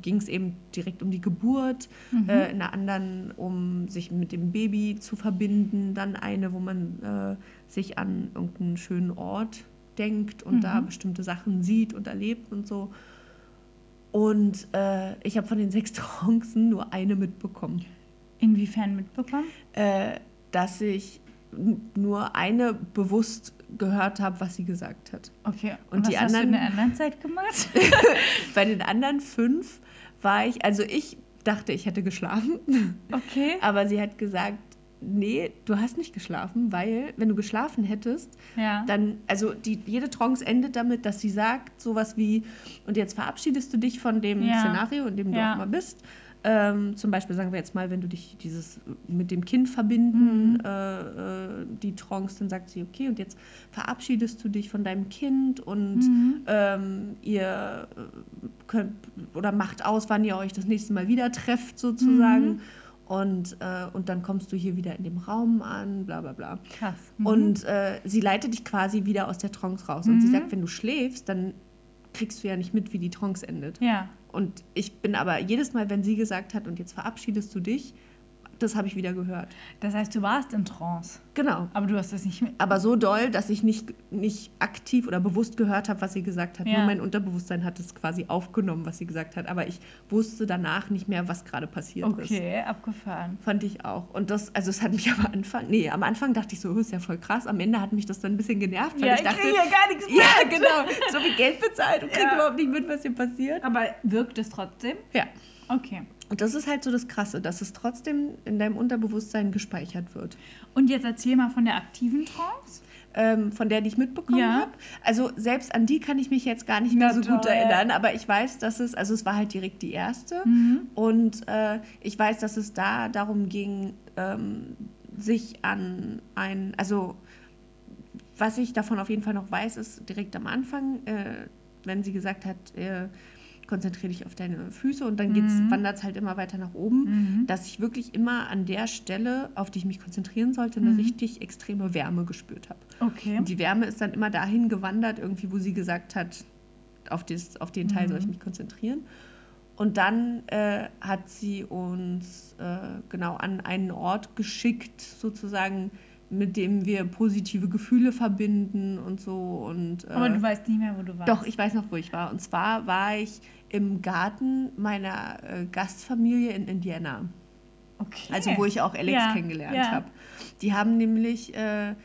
ging es eben direkt um die Geburt, mhm. äh, in der anderen um sich mit dem Baby zu verbinden, dann eine, wo man äh, sich an irgendeinen schönen Ort denkt und mhm. da bestimmte Sachen sieht und erlebt und so. Und äh, ich habe von den sechs Trancen nur eine mitbekommen. Inwiefern mitbekommen? Äh, dass ich n- nur eine bewusst gehört habe, was sie gesagt hat. Okay, und, und die was anderen, hast du in der anderen Zeit gemacht? Bei den anderen fünf war ich, also ich dachte, ich hätte geschlafen. Okay. Aber sie hat gesagt, nee, du hast nicht geschlafen, weil wenn du geschlafen hättest, ja. dann, also die, jede Trance endet damit, dass sie sagt sowas wie, und jetzt verabschiedest du dich von dem ja. Szenario, in dem du ja. auch mal bist. Ähm, zum Beispiel sagen wir jetzt mal, wenn du dich dieses mit dem Kind verbinden, mhm. äh, die Trance, dann sagt sie, okay, und jetzt verabschiedest du dich von deinem Kind und mhm. ähm, ihr könnt, oder macht aus, wann ihr euch das nächste Mal wieder trefft sozusagen. Mhm. Und, äh, und dann kommst du hier wieder in dem Raum an, bla bla bla. Krass. Mhm. Und äh, sie leitet dich quasi wieder aus der Trance raus. Mhm. Und sie sagt, wenn du schläfst, dann kriegst du ja nicht mit, wie die Trance endet. Ja. Und ich bin aber jedes Mal, wenn sie gesagt hat, und jetzt verabschiedest du dich, das habe ich wieder gehört. Das heißt, du warst in Trance. Genau. Aber du hast das nicht mit. Aber so doll, dass ich nicht, nicht aktiv oder bewusst gehört habe, was sie gesagt hat. Ja. Nur mein Unterbewusstsein hat es quasi aufgenommen, was sie gesagt hat. Aber ich wusste danach nicht mehr, was gerade passiert okay, ist. Okay, abgefahren. Fand ich auch. Und das, also es hat mich am Anfang, nee, am Anfang dachte ich so, ist ja voll krass. Am Ende hat mich das dann ein bisschen genervt, weil ja, ich dachte, ich kriege ja gar nichts mit. Ja, genau. So viel Geld bezahlt und ja. kriege überhaupt nicht mit, was hier passiert. Aber wirkt es trotzdem? Ja. Okay. Und das ist halt so das Krasse, dass es trotzdem in deinem Unterbewusstsein gespeichert wird. Und jetzt erzähl mal von der aktiven Trance. Ähm, von der, die ich mitbekommen ja. habe. Also selbst an die kann ich mich jetzt gar nicht mehr Na so toll. gut erinnern, aber ich weiß, dass es, also es war halt direkt die erste. Mhm. Und äh, ich weiß, dass es da darum ging, ähm, sich an ein, also was ich davon auf jeden Fall noch weiß, ist direkt am Anfang, äh, wenn sie gesagt hat, äh, konzentriere dich auf deine Füße und dann mhm. wandert es halt immer weiter nach oben, mhm. dass ich wirklich immer an der Stelle, auf die ich mich konzentrieren sollte, eine mhm. richtig extreme Wärme gespürt habe. Okay. Und die Wärme ist dann immer dahin gewandert, irgendwie, wo sie gesagt hat, auf, des, auf den Teil mhm. soll ich mich konzentrieren. Und dann äh, hat sie uns äh, genau an einen Ort geschickt, sozusagen, mit dem wir positive Gefühle verbinden und so. Und, äh, aber du weißt nicht mehr, wo du warst. Doch, ich weiß noch, wo ich war. Und zwar war ich im Garten meiner äh, Gastfamilie in Indiana. Okay. Also wo ich auch Alex ja. kennengelernt ja. habe. Die haben nämlich äh, einen,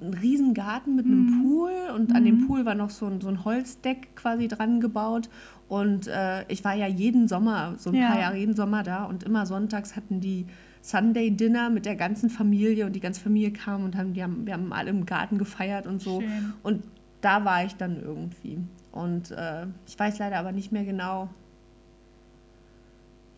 einen riesen Garten mit einem mhm. Pool und mhm. an dem Pool war noch so ein, so ein Holzdeck quasi dran gebaut. Und äh, ich war ja jeden Sommer, so ein ja. paar Jahre jeden Sommer da und immer sonntags hatten die Sunday-Dinner mit der ganzen Familie und die ganze Familie kam und haben, die haben, wir haben alle im Garten gefeiert und so. Schön. Und da war ich dann irgendwie. Und äh, ich weiß leider aber nicht mehr genau,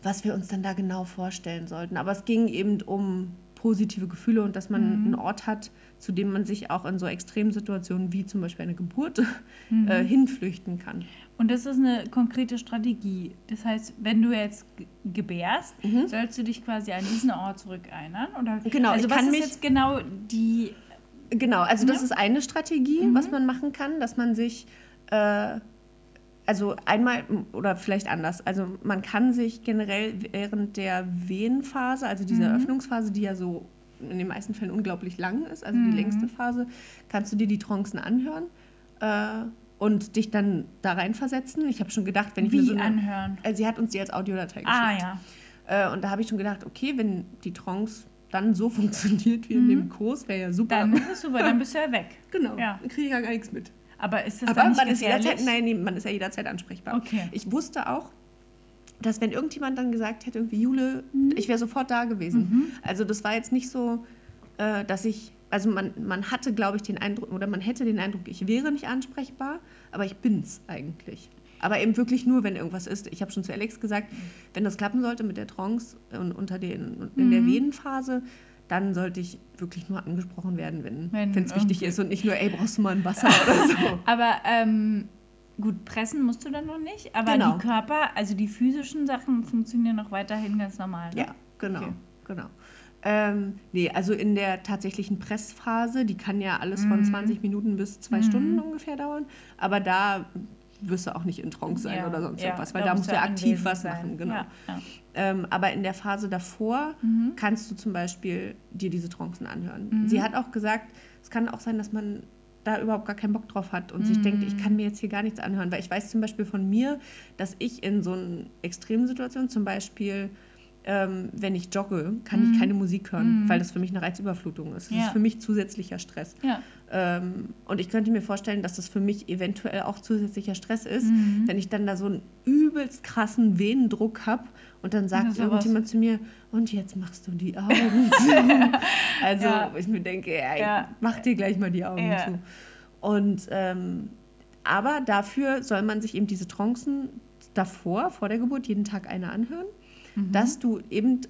was wir uns dann da genau vorstellen sollten. Aber es ging eben um positive Gefühle und dass man mhm. einen Ort hat, zu dem man sich auch in so extremen Situationen wie zum Beispiel eine Geburt mhm. äh, hinflüchten kann. Und das ist eine konkrete Strategie. Das heißt, wenn du jetzt g- gebärst, mhm. sollst du dich quasi an diesen Ort zurückerinnern? Oder? Genau. Also ich was kann ist mich jetzt genau die... Genau, also das ja. ist eine Strategie, mhm. was man machen kann, dass man sich... Äh, Also einmal, oder vielleicht anders, also man kann sich generell während der Wehenphase, also dieser mhm. Öffnungsphase, die ja so in den meisten Fällen unglaublich lang ist, also mhm. die längste Phase, kannst du dir die Trancen anhören äh, und dich dann da reinversetzen. Ich habe schon gedacht, wenn ich... Wie so eine, anhören? Also sie hat uns die als Audiodatei geschickt. Ah, ja. Äh, und da habe ich schon gedacht, okay, wenn die Trance dann so funktioniert wie mhm. in dem Kurs, wäre ja super. Dann ist es super, dann bist du ja weg. Genau, ja. dann kriege ich ja gar nichts mit. Aber ist das dann nicht gefährlich? Nein, man ist ja jederzeit ansprechbar. Okay. Ich wusste auch, dass wenn irgendjemand dann gesagt hätte, irgendwie Jule, mhm. ich wäre sofort da gewesen. Mhm. Also das war jetzt nicht so, dass ich, also man, man hatte, glaube ich, den Eindruck, oder man hätte den Eindruck, ich wäre nicht ansprechbar, aber ich bin's eigentlich. Aber eben wirklich nur, wenn irgendwas ist. Ich habe schon zu Alex gesagt, mhm. wenn das klappen sollte mit der Trance und unter den, in der mhm. Venenphase, dann sollte ich wirklich nur angesprochen werden, wenn es wichtig ist und nicht nur, ey, brauchst du mal ein Wasser oder so. Aber ähm, gut, pressen musst du dann noch nicht, aber genau. die Körper, also die physischen Sachen funktionieren noch weiterhin ganz normal. Ne? Ja, genau, okay. genau. Ähm, nee, also in der tatsächlichen Pressphase, die kann ja alles von mm. zwanzig Minuten bis zwei mm. Stunden ungefähr dauern, aber da wirst du auch nicht in Trance sein ja, oder sonst ja, irgendwas, weil da, da musst du ja aktiv was sein. machen. Genau. Ja, ja. Ähm, aber in der Phase davor mhm. kannst du zum Beispiel dir diese Trancen anhören. Mhm. Sie hat auch gesagt, es kann auch sein, dass man da überhaupt gar keinen Bock drauf hat und mhm. sich denkt, ich kann mir jetzt hier gar nichts anhören, weil ich weiß zum Beispiel von mir, dass ich in so einer extremen Situation zum Beispiel Ähm, wenn ich jogge, kann mm. ich keine Musik hören, mm. weil das für mich eine Reizüberflutung ist. Das ja. ist für mich zusätzlicher Stress. Ja. Ähm, und ich könnte mir vorstellen, dass das für mich eventuell auch zusätzlicher Stress ist, mm. wenn ich dann da so einen übelst krassen Venendruck habe und dann sagt ja, irgendjemand zu mir, und jetzt machst du die Augen zu. Also ja. ich mir denke, ey, ja. mach dir gleich mal die Augen ja. zu. Und, ähm, aber dafür soll man sich eben diese Trancen davor, vor der Geburt, jeden Tag eine anhören. Dass du eben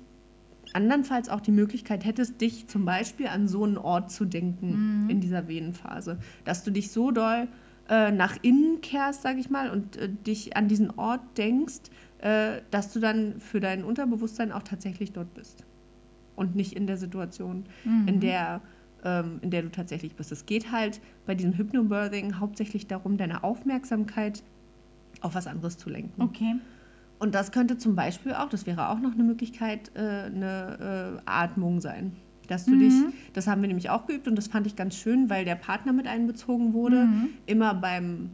andernfalls auch die Möglichkeit hättest, dich zum Beispiel an so einen Ort zu denken mhm. in dieser Venenphase. Dass du dich so doll äh, nach innen kehrst, sag ich mal, und äh, dich an diesen Ort denkst, äh, dass du dann für dein Unterbewusstsein auch tatsächlich dort bist. Und nicht in der Situation, mhm. in der, ähm, in der du tatsächlich bist. Es geht halt bei diesem Hypnobirthing hauptsächlich darum, deine Aufmerksamkeit auf was anderes zu lenken. Okay. Und das könnte zum Beispiel auch, das wäre auch noch eine Möglichkeit, eine Atmung sein. Dass du mhm. dich, das haben wir nämlich auch geübt und das fand ich ganz schön, weil der Partner mit einbezogen wurde, mhm. immer beim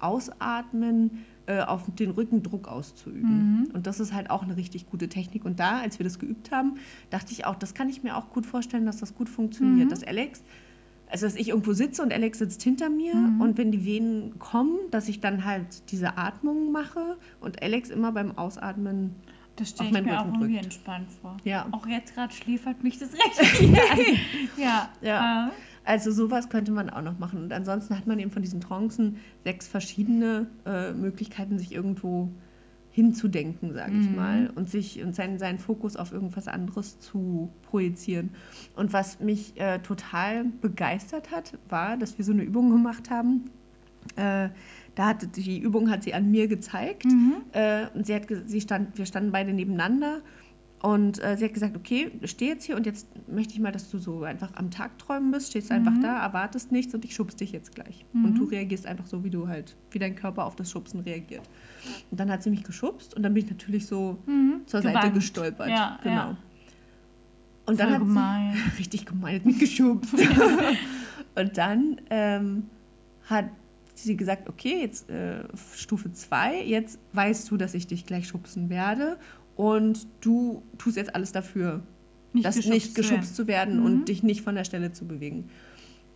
Ausatmen auf den Rücken Druck auszuüben. Mhm. Und das ist halt auch eine richtig gute Technik. Und da, als wir das geübt haben, dachte ich auch, das kann ich mir auch gut vorstellen, dass das gut funktioniert. Mhm. Dass Alex, also dass ich irgendwo sitze und Alex sitzt hinter mir mhm. und wenn die Venen kommen, dass ich dann halt diese Atmung mache und Alex immer beim Ausatmen das auf meinen Rücken drückt. Das stelle ich mir auch irgendwie entspannt vor. Ja. Auch jetzt gerade schläfert mich das richtig hier ein. Ja. ja. Also sowas könnte man auch noch machen. Und ansonsten hat man eben von diesen Trancen sechs verschiedene äh, Möglichkeiten, sich irgendwo hinzudenken, sage ich mhm. mal, und sich und seinen, seinen Fokus auf irgendwas anderes zu projizieren. Und was mich äh, total begeistert hat, war, dass wir so eine Übung gemacht haben. Äh, da hat die Übung hat sie an mir gezeigt mhm. äh, und sie hat sie stand wir standen beide nebeneinander und äh, sie hat gesagt, okay, steh jetzt hier und jetzt möchte ich mal, dass du so einfach am Tag träumen bist, stehst mhm. einfach da, erwartest nichts und ich schubst dich jetzt gleich mhm. und du reagierst einfach so, wie du halt, wie dein Körper auf das Schubsen reagiert. Und dann hat sie mich geschubst und dann bin ich natürlich so mhm, zur gewandt. Seite gestolpert. Ja, genau. Ja. Und dann Voll hat gemein. sie richtig gemein mit geschubst. Und dann ähm, hat sie gesagt, okay, jetzt äh, Stufe zwei, jetzt weißt du, dass ich dich gleich schubsen werde und du tust jetzt alles dafür, nicht dass nicht geschubst zu werden, zu werden mhm. und dich nicht von der Stelle zu bewegen.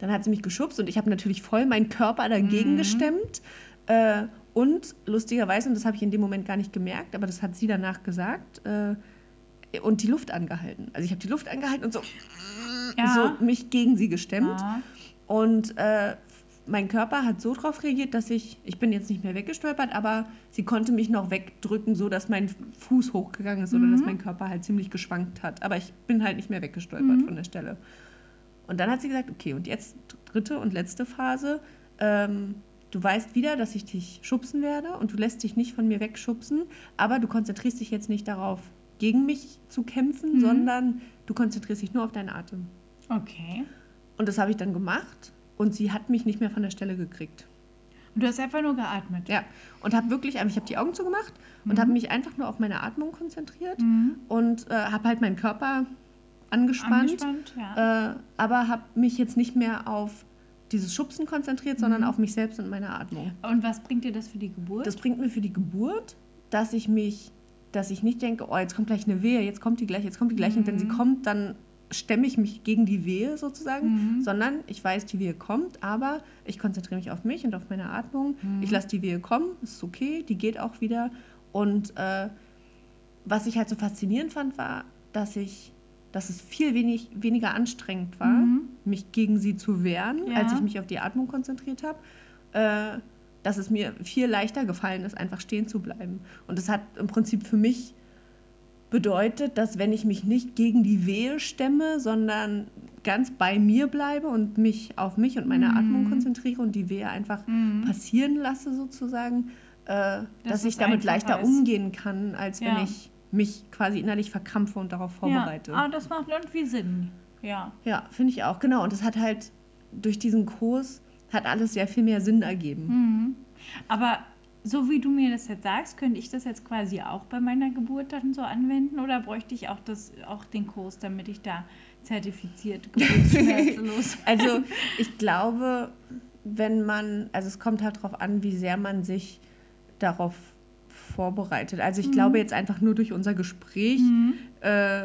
Dann hat sie mich geschubst und ich habe natürlich voll meinen Körper dagegen mhm. gestemmt. Äh, Und lustigerweise, und das habe ich in dem Moment gar nicht gemerkt, aber das hat sie danach gesagt, äh, und die Luft angehalten. Also ich habe die Luft angehalten und so, ja. so mich gegen sie gestemmt. Ja. Und äh, mein Körper hat so drauf reagiert, dass ich, ich bin jetzt nicht mehr weggestolpert, aber sie konnte mich noch wegdrücken, so dass mein Fuß hochgegangen ist mhm. oder dass mein Körper halt ziemlich geschwankt hat. Aber ich bin halt nicht mehr weggestolpert mhm. von der Stelle. Und dann hat sie gesagt, okay, und jetzt dritte und letzte Phase, ähm, du weißt wieder, dass ich dich schubsen werde und du lässt dich nicht von mir wegschubsen, aber du konzentrierst dich jetzt nicht darauf, gegen mich zu kämpfen, mhm. sondern du konzentrierst dich nur auf deinen Atem. Okay. Und das habe ich dann gemacht und sie hat mich nicht mehr von der Stelle gekriegt. Und du hast einfach nur geatmet? Ja. Und habe wirklich, ich habe die Augen zugemacht und mhm. habe mich einfach nur auf meine Atmung konzentriert mhm. und äh, habe halt meinen Körper angespannt, angespannt ja. äh, aber habe mich jetzt nicht mehr auf dieses Schubsen konzentriert, sondern mhm. auf mich selbst und meine Atmung. Und was bringt dir das für die Geburt? Das bringt mir für die Geburt, dass ich mich, dass ich nicht denke, oh, jetzt kommt gleich eine Wehe, jetzt kommt die gleich, jetzt kommt die gleich. Mhm. Und wenn sie kommt, dann stemme ich mich gegen die Wehe sozusagen, mhm. sondern ich weiß, die Wehe kommt, aber ich konzentriere mich auf mich und auf meine Atmung. Mhm. Ich lasse die Wehe kommen, ist okay, die geht auch wieder. Und äh, was ich halt so faszinierend fand, war, dass ich dass es viel wenig, weniger anstrengend war, mhm. mich gegen sie zu wehren, ja. als ich mich auf die Atmung konzentriert habe, äh, dass es mir viel leichter gefallen ist, einfach stehen zu bleiben. Und das hat im Prinzip für mich bedeutet, dass wenn ich mich nicht gegen die Wehe stemme, sondern ganz bei mir bleibe und mich auf mich und meine mhm. Atmung konzentriere und die Wehe einfach mhm. passieren lasse sozusagen, äh, dass ich damit leichter ist. umgehen kann, als ja. wenn ich mich quasi innerlich verkrampfe und darauf vorbereite. Ja, aber das macht irgendwie Sinn. Ja, ja, finde ich auch. Genau, und das hat halt durch diesen Kurs hat alles sehr viel mehr Sinn ergeben. Mhm. Aber so wie du mir das jetzt sagst, könnte ich das jetzt quasi auch bei meiner Geburt dann so anwenden? Oder bräuchte ich auch, das, auch den Kurs, damit ich da zertifiziert geburtsschmerzlos bin? Also ich glaube, wenn man, also es kommt halt drauf an, wie sehr man sich darauf vorbereitet. Also ich mhm. glaube jetzt einfach nur durch unser Gespräch, mhm. äh,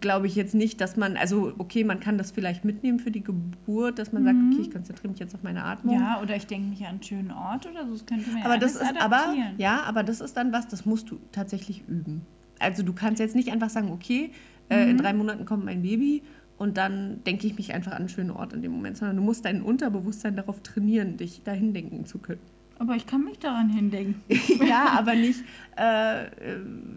glaube ich jetzt nicht, dass man, also okay, man kann das vielleicht mitnehmen für die Geburt, dass man sagt, okay, ich konzentriere mich jetzt auf meine Atmung. Ja, oder ich denke mich an einen schönen Ort oder so, das könnte man ja alles adaptieren. Aber, ja, aber das ist dann was, das musst du tatsächlich üben. Also du kannst jetzt nicht einfach sagen, okay, mhm. äh, in drei Monaten kommt mein Baby und dann denke ich mich einfach an einen schönen Ort in dem Moment, sondern du musst dein Unterbewusstsein darauf trainieren, dich dahin denken zu können. Aber ich kann mich daran hindenken. Ja, aber nicht, äh,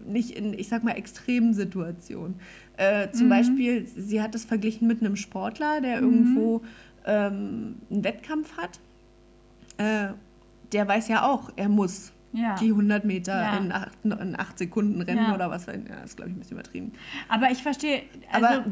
nicht in, ich sag mal, extremen Situationen. Äh, zum mhm. Beispiel, sie hat es verglichen mit einem Sportler, der mhm. irgendwo ähm, einen Wettkampf hat. Äh, der weiß ja auch, er muss ja. die hundert Meter ja. in, acht, in acht Sekunden rennen ja. oder was. Ja, das ist, glaube ich, ein bisschen übertrieben. Aber ich verstehe, also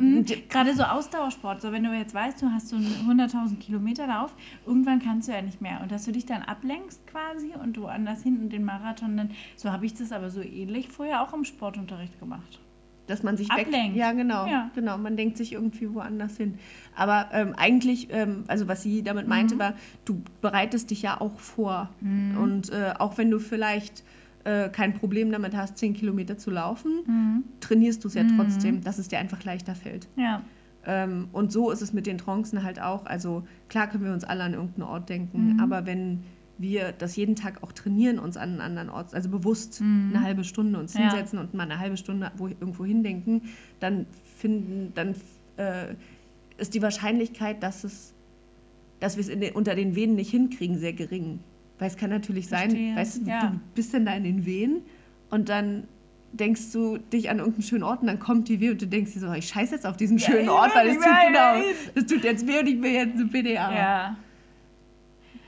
gerade so Ausdauersport, so wenn du jetzt weißt, du hast so einen hunderttausend Kilometer Lauf, irgendwann kannst du ja nicht mehr. Und dass du dich dann ablenkst quasi und du anders hinten den Marathon, dann, so habe ich das aber so ähnlich vorher auch im Sportunterricht gemacht. Dass man sich ablenkt. Weg, ja, genau, ja, genau. Man denkt sich irgendwie woanders hin. Aber ähm, eigentlich, ähm, also was sie damit meinte, mhm. war, du bereitest dich ja auch vor. Mhm. Und äh, auch wenn du vielleicht äh, kein Problem damit hast, zehn Kilometer zu laufen, mhm. trainierst du es ja mhm. trotzdem, dass es dir einfach leichter fällt. Ja. Ähm, und so ist es mit den Trancen halt auch. Also klar können wir uns alle an irgendeinen Ort denken, mhm. aber wenn wir das jeden Tag auch trainieren, uns an einen anderen Ort, also bewusst mhm. eine halbe Stunde uns hinsetzen ja. und mal eine halbe Stunde wo, irgendwo hindenken, dann, finden, dann äh, ist die Wahrscheinlichkeit, dass es, dass wir es in den, unter den Venen nicht hinkriegen, sehr gering. Weil es kann natürlich sein, Verstehe. weißt du, ja. du bist dann da in den Venen und dann denkst du dich an irgendeinen schönen Ort und dann kommt die Wehe und du denkst dir so, ich scheiße jetzt auf diesen ja, schönen Ort, weil es tut, genau, das tut jetzt weh und ich will jetzt eine P D A. Ja.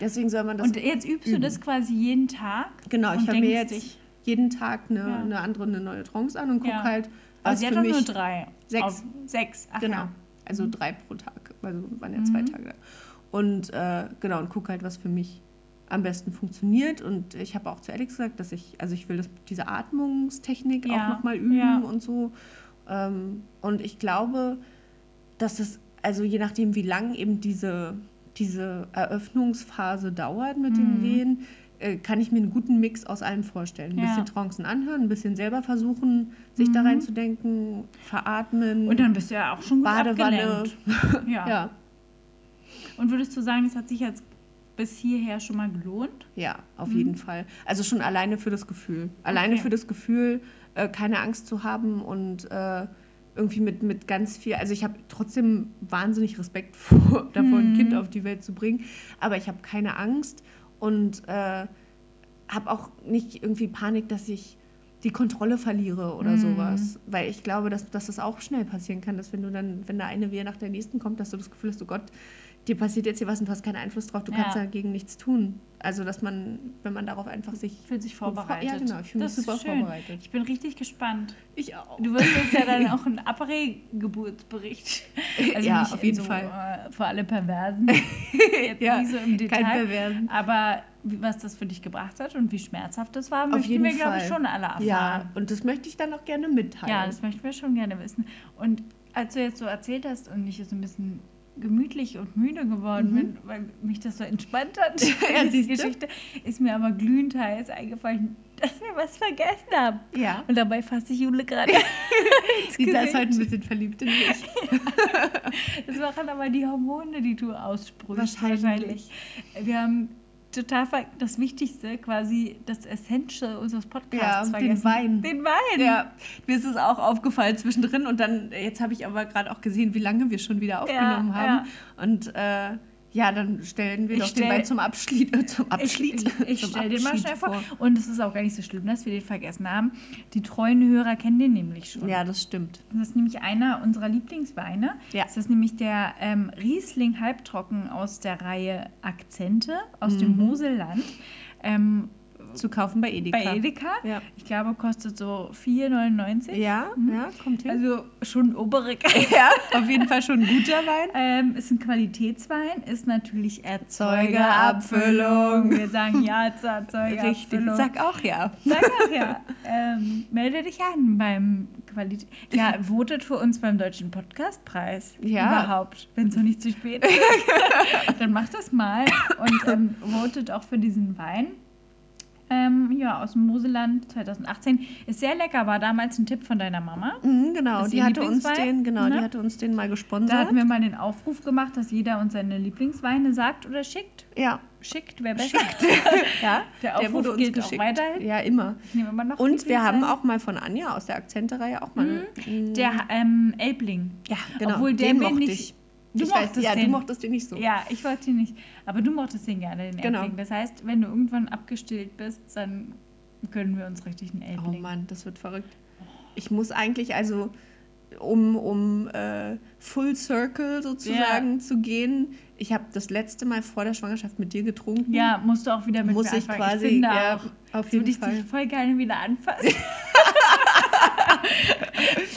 Deswegen soll man das. Und jetzt übst üben. du das quasi jeden Tag? Genau, ich habe mir jetzt dich, jeden Tag eine, ja. eine andere, eine neue Trance an und gucke ja. halt. Also jetzt nur drei. Sechs. Sechs, ach genau. Ja. Also mhm. drei pro Tag. Also waren ja zwei mhm. Tage da. Und äh, genau, und gucke halt, was für mich am besten funktioniert. Und ich habe auch zu Alex gesagt, dass ich, also ich will das, diese Atmungstechnik ja. auch nochmal üben ja. und so. Ähm, und ich glaube, dass das, also je nachdem, wie lang eben diese. diese Eröffnungsphase dauert mit mhm. den Wehen, äh, kann ich mir einen guten Mix aus allem vorstellen. Ein ja. bisschen Trancen anhören, ein bisschen selber versuchen, sich mhm. da reinzudenken, veratmen. Und dann bist du ja auch schon gut Badewanne. abgelenkt. Ja. ja. Und würdest du sagen, das hat sich jetzt bis hierher schon mal gelohnt? Ja, auf mhm. jeden Fall. Also schon alleine für das Gefühl. Alleine okay. für das Gefühl, äh, keine Angst zu haben und äh, irgendwie mit, mit ganz viel, also ich habe trotzdem wahnsinnig Respekt vor, davor, ein Kind auf die Welt zu bringen, aber ich habe keine Angst und äh, habe auch nicht irgendwie Panik, dass ich die Kontrolle verliere oder mm. sowas, weil ich glaube, dass, dass das auch schnell passieren kann, dass wenn du dann, wenn da eine Wehe nach der nächsten kommt, dass du das Gefühl hast, oh Gott, dir passiert jetzt hier was und du hast keinen Einfluss drauf, du ja. kannst dagegen nichts tun. Also, dass man, wenn man darauf einfach sich... Fühlt sich vorbereitet. Ja, genau, ich fühle mich super schön. vorbereitet. Ich bin richtig gespannt. Ich auch. Du wirst jetzt ja dann auch einen Après-Geburtsbericht. Also ja, nicht auf jeden so, Fall. Äh, vor allem Perversen. Jetzt ja, nicht so im Detail. Kein Perversen. Aber was das für dich gebracht hat und wie schmerzhaft das war, auf möchten jeden wir, glaube ich, schon alle erfahren. Ja, und das möchte ich dann auch gerne mitteilen. Ja, das möchten wir schon gerne wissen. Und als du jetzt so erzählt hast und ich so ein bisschen... gemütlich und müde geworden mhm. bin, weil mich das so entspannt hat. Ja, diese Geschichte ist mir aber glühend heiß eingefallen, dass wir was vergessen haben. Ja. Und dabei fasste ich Jule gerade. Lisa ist heute ein bisschen verliebt in mich. Das machen aber die Hormone, die du aussprühst. Wahrscheinlich. Wahrscheinlich. Wir haben total das Wichtigste, quasi das Essential unseres Podcasts ja, vergessen. Den Wein. Den Wein. Ja, mir ist es auch aufgefallen zwischendrin und dann, jetzt habe ich aber gerade auch gesehen, wie lange wir schon wieder aufgenommen ja, haben ja. und äh, ja, dann stellen wir ich doch stell, den Wein zum Abschied. Äh, zum Abschied. Ich, ich, ich stelle den mal schnell vor. vor. Und es ist auch gar nicht so schlimm, dass wir den vergessen haben. Die treuen Hörer kennen den nämlich schon. Ja, das stimmt. Das ist nämlich einer unserer Lieblingsweine. Ja. Das ist nämlich der ähm, Riesling halbtrocken aus der Reihe Akzente aus mhm. dem Moselland. Ähm, zu kaufen bei Edeka. Bei Edeka. Ja. Ich glaube, kostet so vier neunundneunzig. Ja, mhm. ja, kommt hin. Also schon obere Grenze. Ja, auf jeden Fall schon ein guter Wein. Ähm, ist ein Qualitätswein, ist natürlich Erzeugerabfüllung. Wir sagen ja zur Erzeugerabfüllung. Richtig, sag auch ja. Sag auch ja. Ähm, melde dich an beim Qualität. Ja, votet für uns beim Deutschen Podcastpreis. Ja. Überhaupt, wenn es noch nicht zu spät ist. Dann macht das mal und ähm, votet auch für diesen Wein. Ähm, ja, aus dem Moselland zweitausendachtzehn. Ist sehr lecker, war damals ein Tipp von deiner Mama. Mhm, genau, die hatte, uns den, genau ne? die hatte uns den mal gesponsert. Da hatten wir mal den Aufruf gemacht, dass jeder uns seine Lieblingsweine sagt oder schickt. Ja. Schickt, wer besser. Schickt. ja, der Aufruf der wurde uns gilt geschickt. Auch weiterhin. Ja, immer. Nehmen wir noch und wir haben auch mal von Anja aus der Akzente-Reihe auch mal... Mhm. Der ähm, Elbling. Ja, genau. Obwohl der den mochte ich. Du ich mochtest weiß, ja, den. Du mochtest den nicht so. Ja, ich wollte ihn nicht. Aber du mochtest den gerne, den genau. Elbling. Das heißt, wenn du irgendwann abgestillt bist, dann gönnen wir uns richtig einen Elbling. Oh Mann, das wird verrückt. Ich muss eigentlich, also um, um äh, Full Circle sozusagen yeah. zu gehen, ich habe das letzte Mal vor der Schwangerschaft mit dir getrunken. Ja, musst du auch wieder mit muss mir anfangen. Muss ich quasi, ich finde ja, auch, auf jeden Fall. Würde ich dich voll gerne wieder anfassen.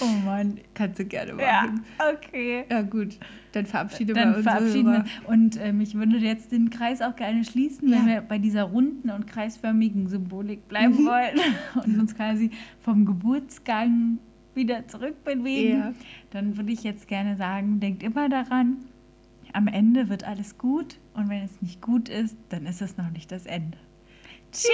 Oh Mann, kannst du gerne machen. Ja, okay. Ja gut, dann verabschieden wir uns. Dann verabschieden wir. Und ähm, ich würde jetzt den Kreis auch gerne schließen, ja. wenn wir bei dieser runden und kreisförmigen Symbolik bleiben mhm. wollen und uns quasi vom Geburtsgang wieder zurückbewegen. Ja. Dann würde ich jetzt gerne sagen, denkt immer daran, am Ende wird alles gut und wenn es nicht gut ist, dann ist es noch nicht das Ende. Tschüss!